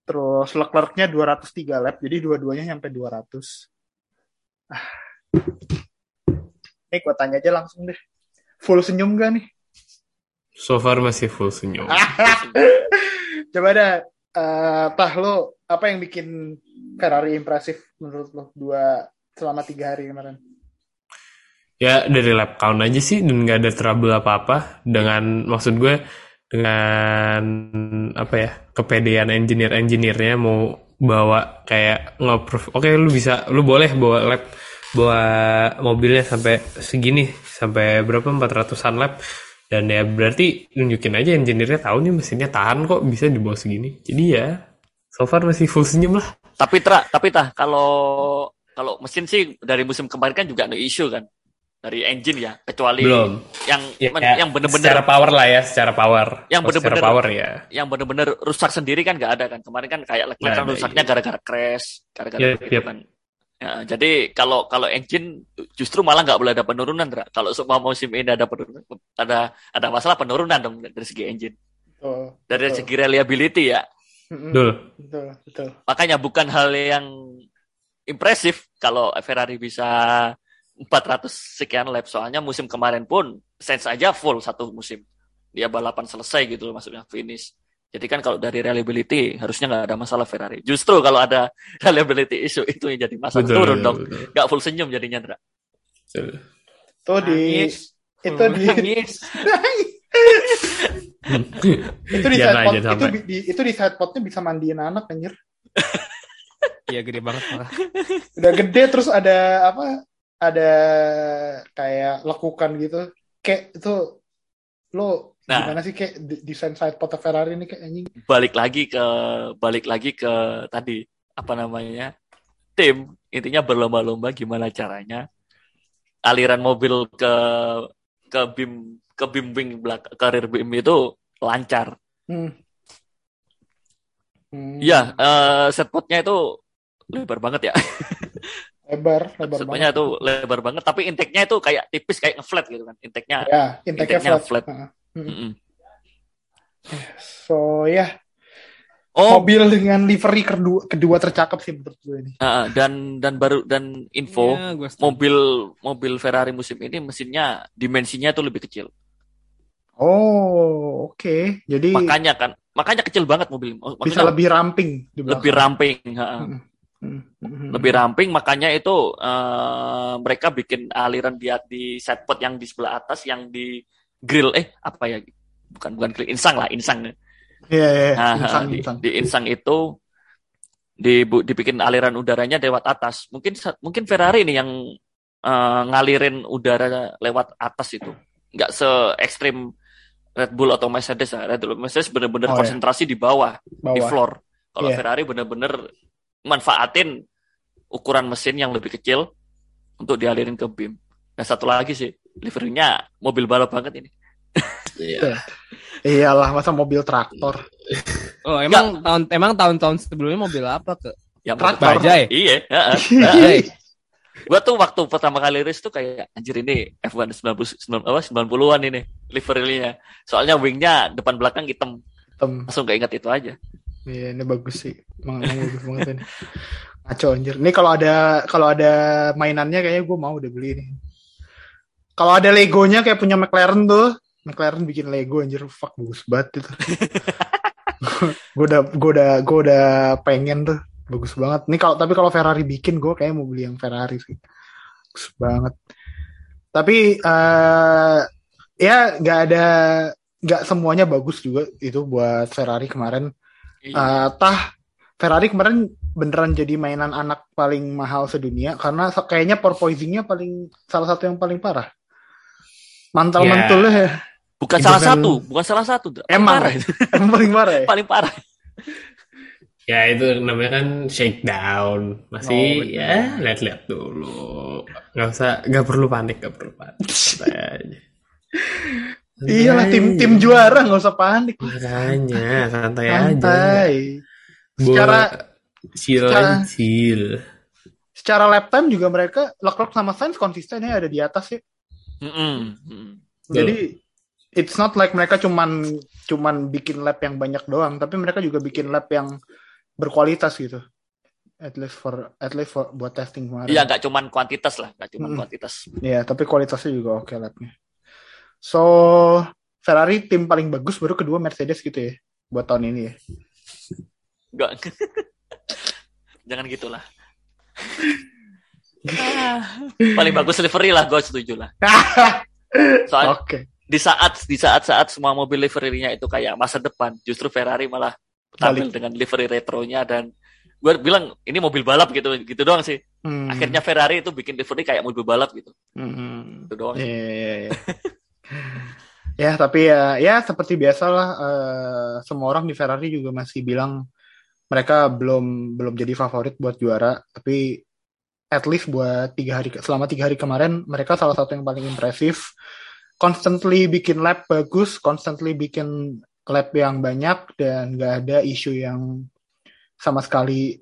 Terus Leclerc-nya dua ratus tiga lap, jadi dua-duanya nyampe dua ratus. Ah. Nih, gue tanya aja langsung deh. Full senyum gak nih? So far masih full senyum. Coba dah, uh, Tah, lo apa yang bikin Ferrari impresif menurut lo dua selama tiga hari kemarin? Ya, dari lap count aja sih, dan gak ada trouble apa-apa. Dengan, maksud gue, dengan apa ya, kepedean engineer-engineernya mau bawa kayak nge-proof, oke okay, lu bisa, lu boleh bawa lap, bawa mobilnya sampai segini, sampai berapa empat ratusan lap, dan ya berarti nunjukin aja engineer-nya tahu nih mesinnya tahan kok bisa dibawa segini. Jadi ya so far masih full senyum lah. Tapi tra, tapi tah kalau kalau mesin sih dari musim kemarin kan juga ada isu kan. Dari engine ya, kecuali belum. yang ya, men, yang benar-benar secara power lah ya, secara power. Yang benar-benar power ya. Yang benar-benar rusak sendiri kan nggak ada kan. Kemarin kan kayak Leclerc kan rusaknya iya. gara-gara crash, gara-gara yep, yep. kan. Ya, jadi kalau kalau engine justru malah nggak boleh ada penurunan, Dra. Kalau semua musim ini ada penurunan, ada ada masalah penurunan dong dari segi engine. Betul, dari betul. segi reliability ya. Betul. Betul, betul. Makanya bukan hal yang impresif kalau Ferrari bisa empat ratus sekian lap, soalnya musim kemarin pun Sainz aja full satu musim dia balapan selesai gitu loh, maksudnya finish. Jadi kan kalau dari reliability harusnya nggak ada masalah Ferrari. Justru kalau ada reliability issue itu yang jadi masalah, betul, turun dong, nggak full senyum jadinya, Ndra. Itu di itu di itu di sidepod itu di itu di sidepodnya bisa mandiin anak anjir. Iya gede banget malah. Udah gede terus ada apa? Ada kayak lekukan gitu. Kayak itu lo nah, gimana sih kayak desain sidepod Ferrari ini kayak anjing. Balik lagi ke balik lagi ke tadi apa namanya? Tim intinya berlomba-lomba gimana caranya aliran mobil ke ke bim ke bim wing belakang, ke rear bim itu lancar. Hmm. Hmm. Ya, uh, sidepodnya itu lebar banget ya. lebar, lebar semuanya banget. Itu lebar banget, tapi intake-nya itu kayak tipis, kayak ngeflat gitu kan, intake-nya, ya, intake-nya, intake-nya flat. flat. Uh-huh. Mm-hmm. So ya, yeah. Oh, mobil dengan livery kedua, kedua tercakap sih menurut gue ini. Uh, dan dan baru dan info ya, mobil mobil Ferrari musim ini mesinnya dimensinya tuh lebih kecil. Oh, oke. Okay. Jadi makanya kan, makanya kecil banget mobil. Maksudnya bisa lebih ramping. Lebih ramping. Hmm. Hmm. Hmm. Lebih ramping, makanya itu uh, mereka bikin aliran di di sidepod yang di sebelah atas, yang di grill eh apa ya? Bukan bukan grill, insang lah, insang. Iya, yeah, yeah. Insang, di, insang. Di insang itu di, bu, dibikin aliran udaranya lewat atas. Mungkin mungkin Ferrari ini yang uh, ngalirin udara lewat atas itu. Nggak se-ekstrim Red Bull atau Mercedes. Red Bull Mercedes benar-benar oh, konsentrasi ya. di bawah, bawah, di floor. Kalau yeah. Ferrari benar-benar manfaatin ukuran mesin yang lebih kecil untuk dialirin ke B I M. Nah, satu lagi sih, liverynya mobil balap banget ini. Iya. Iyalah, masa mobil traktor. Oh, emang ya. tahun emang tahun-tahun sebelumnya mobil apa ke? Ya, traktor aja. Iya, heeh. Gua tuh waktu pertama kali race tuh kayak anjir ini F one sembilan puluh, sembilan puluh-an ini livery-nya. Soalnya wing-nya depan belakang hitam. Hitam. Langsung gak ingat itu aja. Iya, ini bagus sih. Emang bagus banget ini. Ngaco anjir. Ini kalau ada kalau ada mainannya kayaknya gue mau udah beli ini. Kalau ada Legonya kayak punya McLaren tuh. McLaren bikin Lego anjir, fuck bagus banget itu. gue udah gue udah gue udah pengen tuh, bagus banget. Nih kalau tapi kalau Ferrari bikin, gue kayaknya mau beli yang Ferrari sih, bagus banget. Tapi uh, ya nggak ada nggak semuanya bagus juga itu buat Ferrari kemarin. Uh, tah Ferrari kemarin beneran jadi mainan anak paling mahal sedunia karena kayaknya porpoisingnya paling salah satu yang paling parah. Mantel-mantulnya yeah. ya. Bukan Ibu salah kan... satu, bukan salah satu. Emang paling parah. Emang paling parah. Ya? Paling parah. Ya itu namanya kan shakedown. Masih oh, ya lihat-lihat dulu. Enggak usah, enggak perlu panik, enggak perlu panik. Iyalah tim-tim juara enggak usah panik. Makanya santai, santai aja. Secara chill chill. Secara lap time juga mereka Leclerc sama Sainz konsistennya ada di atas ya. Mm-hmm. Jadi it's not like mereka cuman cuman bikin lap yang banyak doang, tapi mereka juga bikin lap yang berkualitas gitu. At least for at least for buat testing kemarin. Iya, nggak cuman kuantitas lah, nggak cuman mm-hmm. kuantitas. Iya, tapi kualitasnya juga oke okay, lapnya. So Ferrari tim paling bagus, baru kedua Mercedes gitu ya buat tahun ini ya. Enggak. Jangan gitulah. Paling bagus livery lah, gue setuju lah. Soalnya okay. di saat di saat saat semua mobil liverynya itu kayak masa depan, justru Ferrari malah tampil dengan livery retronya, dan gue bilang ini mobil balap gitu gitu doang sih. Hmm. Akhirnya Ferrari itu bikin livery kayak mobil balap gitu. Hmm. Itu doang. Iya. Yeah, yeah, yeah. Ya tapi ya ya seperti biasalah uh, semua orang di Ferrari juga masih bilang mereka belum belum jadi favorit buat juara, tapi at least buat tiga hari selama tiga hari kemarin mereka salah satu yang paling impresif, constantly bikin lap bagus, constantly bikin lap yang banyak, dan nggak ada isu yang sama sekali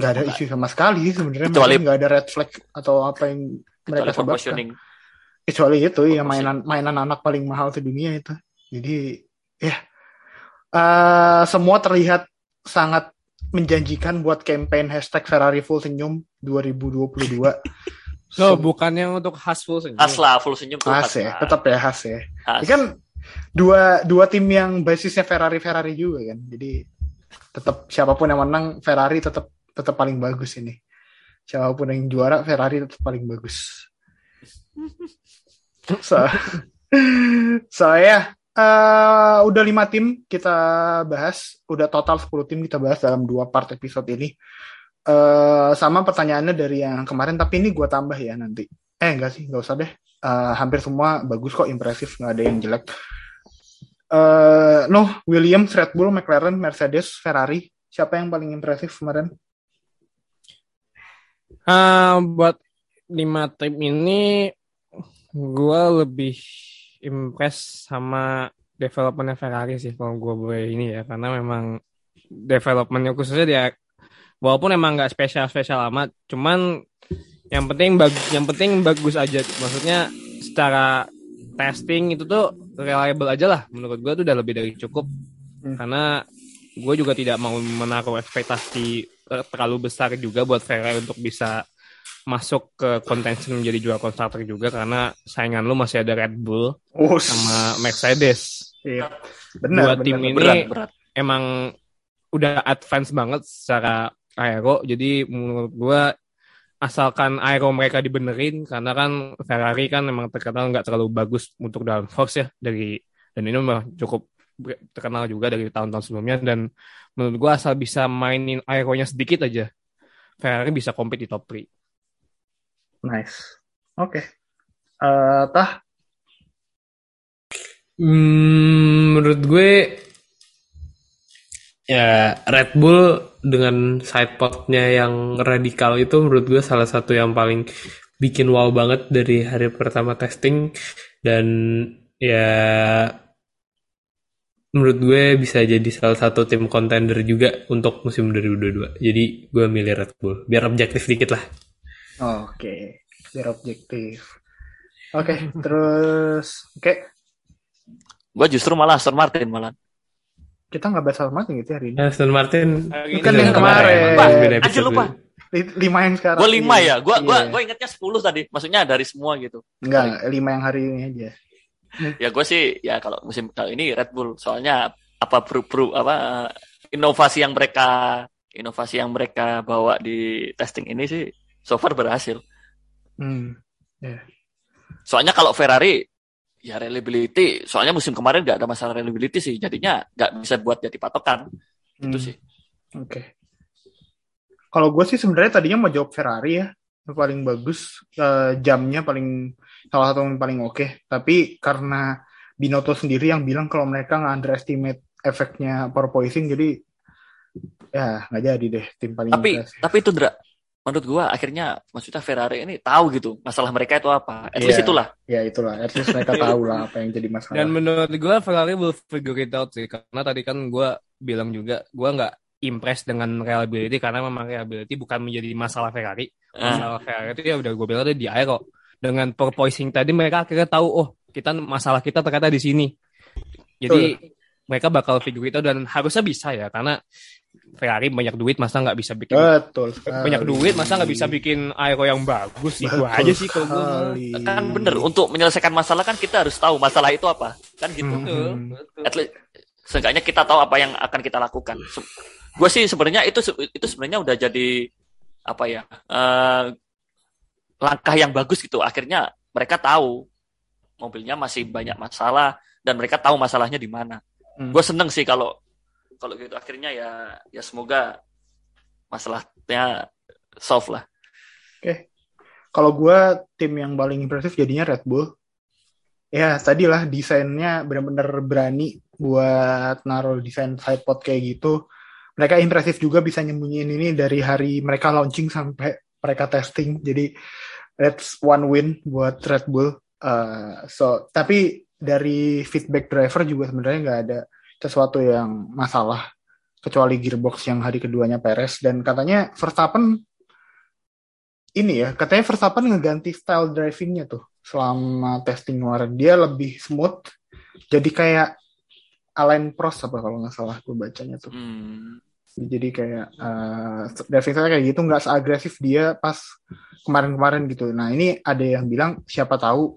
nggak ada isu sama sekali sebenarnya, nggak ada red flag atau apa yang mereka sebutkan kecuali itu ya mainan mainan anak paling mahal sedunia itu. Jadi ya yeah. uh, semua terlihat sangat menjanjikan buat campaign hashtag Ferrari Full Senyum dua ribu dua puluh dua. So, so bukannya untuk Haas Full Senyum. Haas lah Full Senyum. Haas ya, tetap ya Haas ya. Ini kan dua dua tim yang basisnya Ferrari Ferrari juga kan. Jadi tetap siapapun yang menang Ferrari tetap tetap paling bagus ini. Siapapun yang juara Ferrari tetap paling bagus. So, so ya. Uh, udah lima tim kita bahas, udah total sepuluh tim kita bahas dalam dua part episode ini. Uh, sama pertanyaannya dari yang kemarin, tapi ini gue tambah ya nanti. Eh enggak sih, enggak usah deh. Uh, hampir semua bagus kok, impresif, nggak ada yang jelek. Uh, no, Williams, Red Bull, McLaren, Mercedes, Ferrari. Siapa yang paling impresif kemarin? Uh, buat lima tim ini, gue lebih impress sama developmentnya Ferrari sih kalau gue boleh ini ya, karena memang developmentnya khususnya dia walaupun emang nggak spesial-spesial amat, cuman yang penting bagus, yang penting bagus aja, maksudnya secara testing itu tuh reliable aja lah, menurut gue tuh udah lebih dari cukup. hmm. Karena gue juga tidak mau menaruh ekspektasi terlalu besar juga buat Ferrari untuk bisa masuk ke kontensi menjadi juara konstruktor juga, karena saingan lu masih ada Red Bull oh, sama Mercedes. Iya. Benar, dua benar, tim benar, ini berat, berat. Emang udah advance banget secara aero, jadi menurut gue asalkan aero mereka dibenerin, karena kan Ferrari kan emang terkenal nggak terlalu bagus untuk downforce ya, dari dan ini memang cukup terkenal juga dari tahun-tahun sebelumnya, dan menurut gue asal bisa mainin aeronya sedikit aja, Ferrari bisa compete di top tiga. Nice, oke. Okay. Uh, tah, hmm, menurut gue ya Red Bull dengan sidepodnya yang radikal itu menurut gue salah satu yang paling bikin wow banget dari hari pertama testing, dan ya menurut gue bisa jadi salah satu tim contender juga untuk musim dua ribu dua puluh dua. Jadi gue milih Red Bull biar objektif dikit lah. Oke, biar objektif. Oke, terus oke. Okay. Gua justru malah Aston Martin malah. Kita nggak bahas Aston Martin gitu hari ini. Aston Martin bukan yang kemarin. kemarin. Aja lupa. Lima yang sekarang. Gua lima ya. Gua yeah. gua gua ingatnya sepuluh tadi. Maksudnya dari semua gitu. Enggak, lima yang hari ini aja. Ya gue sih ya kalau musim kali ini Red Bull. Soalnya apa peru-peru apa inovasi yang mereka inovasi yang mereka bawa di testing ini sih so far berhasil. Hmm. Yeah. Soalnya kalau Ferrari, ya reliability. Soalnya musim kemarin nggak ada masalah reliability sih. Jadinya nggak bisa buat jadi patokan. Hmm. Itu sih. Oke. Okay. Kalau gue sih sebenarnya tadinya mau jawab Ferrari ya. Paling bagus. Uh, jamnya paling salah satu yang paling oke. Okay. Tapi karena Binotto sendiri yang bilang kalau mereka nggak underestimate efeknya porpoising. Jadi ya nggak jadi deh tim paling. Tapi impressive. Tapi itu Dra. Menurut gue akhirnya maksudnya Ferrari ini tahu gitu masalah mereka itu apa. At yeah, least itulah. Ya yeah, itulah. At least mereka tahu lah apa yang jadi masalah. Dan menurut gue Ferrari will figure it out sih. Karena tadi kan gue bilang juga gue nggak impress dengan reliability, karena memang reliability bukan menjadi masalah Ferrari. Masalah uh. Ferrari itu ya udah gue bilang tadi di aero. Dengan porpoising tadi mereka akhirnya tahu oh kita masalah kita ternyata di sini. Jadi uh. mereka bakal figure itu, dan harusnya bisa ya, karena Ferrari banyak duit masa nggak bisa bikin betul banyak kali. duit masa nggak bisa bikin aero yang bagus itu aja sih kalau gue kan bener. Untuk menyelesaikan masalah kan kita harus tahu masalah itu apa kan gitu. Mm-hmm. At least seenggaknya kita tahu apa yang akan kita lakukan. Se- gue sih sebenarnya itu itu sebenarnya udah jadi apa ya uh, langkah yang bagus gitu. Akhirnya mereka tahu mobilnya masih banyak masalah dan mereka tahu masalahnya di mana. Mm. Gue seneng sih kalau kalau gitu akhirnya ya ya semoga masalahnya solve lah. Oke. Okay. Kalau gue tim yang paling impresif jadinya Red Bull. Ya tadilah desainnya benar-benar berani buat naruh desain sidepod kayak gitu. Mereka impresif juga bisa nyembunyiin ini dari hari mereka launching sampai mereka testing. Jadi that's one win buat Red Bull. Uh, so tapi dari feedback driver juga sebenarnya nggak ada sesuatu yang masalah kecuali gearbox yang hari keduanya Perez, dan katanya Verstappen ini ya katanya Verstappen ngeganti style drivingnya tuh selama testing kemarin, dia lebih smooth jadi kayak Alain Prost apa kalau nggak salah gue bacanya tuh. Hmm. Jadi kayak uh, driving style kayak gitu nggak seagresif dia pas kemarin-kemarin gitu. Nah ini ada yang bilang siapa tahu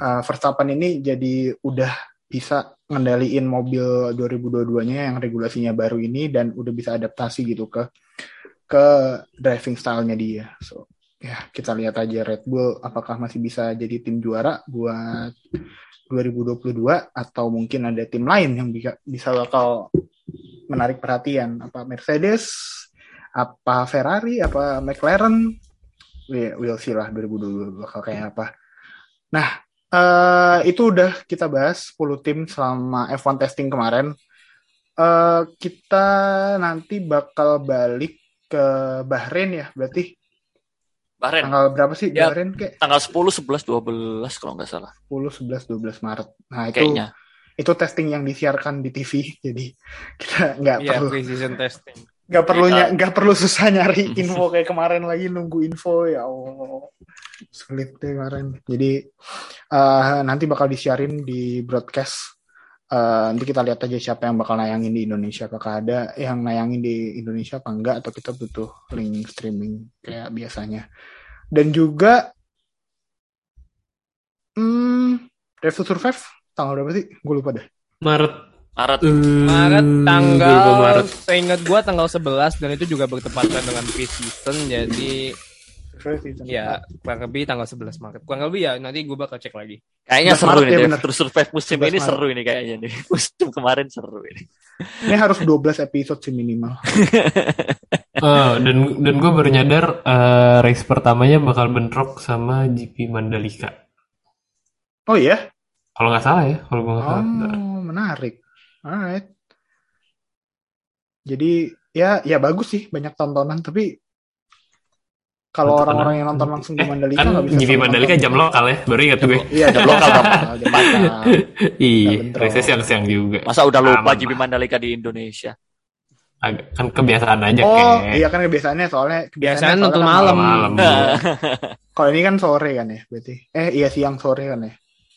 uh, Verstappen ini jadi udah bisa ngendaliin mobil dua ribu dua puluh dua-nya yang regulasinya baru ini, dan udah bisa adaptasi gitu ke ke driving style-nya dia. So, ya kita lihat aja Red Bull apakah masih bisa jadi tim juara buat dua ribu dua puluh dua atau mungkin ada tim lain yang bisa, bisa bakal menarik perhatian, apa Mercedes, apa Ferrari, apa McLaren. We, we'll see lah dua ribu dua puluh dua bakal kayak apa. Nah, Uh, itu udah kita bahas sepuluh tim selama F satu testing kemarin. Uh, kita nanti bakal balik ke Bahrain ya berarti. Bahrain. Tanggal berapa sih ya, Bahrain kek? Tanggal sepuluh, sebelas, dua belas kalau nggak salah. sepuluh, sebelas, dua belas Maret. Nah itu kayaknya. Itu testing yang disiarkan di T V. Jadi kita nggak ya, perlu precision testing. Nggak perlunya, nggak perlu susah nyari info kayak kemarin lagi nunggu info ya Allah. Sulit deh kemarin. Jadi uh, nanti bakal disiarin di broadcast Uh, nanti kita lihat aja siapa yang bakal nayangin di Indonesia, apakah ada yang nayangin di Indonesia apa enggak, atau kita butuh link streaming kayak biasanya. Dan juga hmm, Drive to Survive tanggal berapa sih? Gue lupa deh. Maret Maret hmm, Maret tanggal Maret. Seingat gue tanggal sebelas, dan itu juga bertepatan dengan pre-season, jadi ya kurang lebih tanggal sebelas Maret kurang lebih ya, nanti gue bakal cek lagi. Kayaknya seru ini ya, terus survive musim ini Maret. Seru ini kayaknya nih, musim kemarin seru ini. Ini harus dua belas episode sih minimal. Oh, dan dan gue baru nyadar uh, race pertamanya bakal bentrok sama G P Mandalika. Oh iya? Kalau nggak salah ya, kalau gue nggak salah. Oh menarik, alright. Jadi ya ya bagus sih, banyak tontonan, tapi kalau orang-orang yang nonton langsung di Mandalika nggak eh, kan bisa. G P Mandalika nonton. Jam lokal ya, baru ingat gue. Iya jam lokal, jam lokal. Iya, resesi siang-siang juga. Masa udah lupa G P Mandalika di Indonesia? Agak, kan kebiasaan aja. Oh kayak. Iya kan kebiasaannya, soalnya kebiasaan nonton malam. malam Kalau ini kan sore kan ya, berarti. Eh iya siang sore kan ya.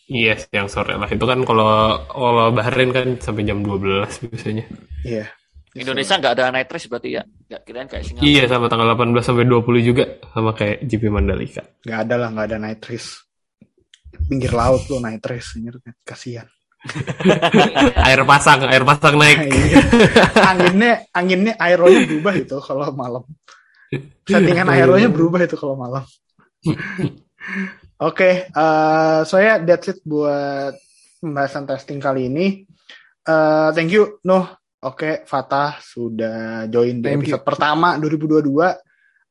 Iya siang sore lah, itu kan kalau kalau Bahrain kan sampai jam dua belas biasanya. Iya. Indonesia nggak ada night race berarti ya? Nggak, kirain kayak Singapura. Iya, sama tanggal delapan belas sampai dua puluh juga, sama kayak G P Mandalika. Nggak ada lah, nggak ada night race. Pinggir laut lo night race, kasihan. Air pasang, air pasang naik. anginnya, anginnya aeronya berubah itu kalau malam. Settingan aeronya berubah itu kalau malam. Oke, okay, uh, so yeah, that's it buat pembahasan testing kali ini. Uh, thank you, Nuh. Oke, okay, Fatah sudah join di episode you. pertama dua ribu dua puluh dua.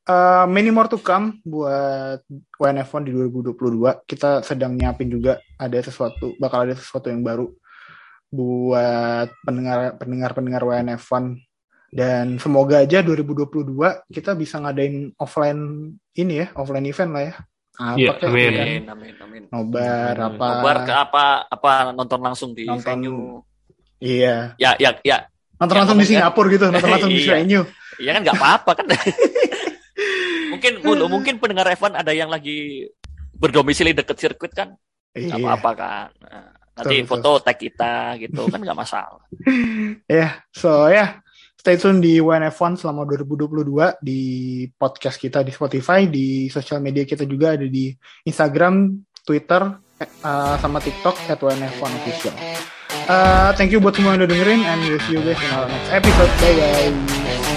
Uh, many more to come buat W N F one di dua ribu dua puluh dua. Kita sedang nyiapin juga ada sesuatu, bakal ada sesuatu yang baru buat pendengar pendengar pendengar W N F one. Dan semoga aja dua ribu dua puluh dua kita bisa ngadain offline ini ya, offline event lah ya. Apa yeah, kayak amin. Kan? Amin, amin, amin. Nobar amin. apa? Nobar ke apa? Apa nonton langsung di nonton, venue? Iya. Ya, ya, ya. Nonton langsung ya, di Singapura kan? Gitu, nonton langsung di venue. Iya kan nggak apa-apa kan. mungkin mungkin pendengar F one ada yang lagi berdomisili deket sirkuit kan, nggak apa-apa kan. Nanti betul, foto betul. Tag kita gitu kan nggak masalah. Ya, yeah. so ya yeah. Stay tune di W N F one selama dua ribu dua puluh dua di podcast kita di Spotify, di sosial media kita juga ada di Instagram, Twitter, uh, sama TikTok at W N F one official. Uh, thank you buat semua yang udah dengerin, and we'll see you guys in our next episode. Bye guys.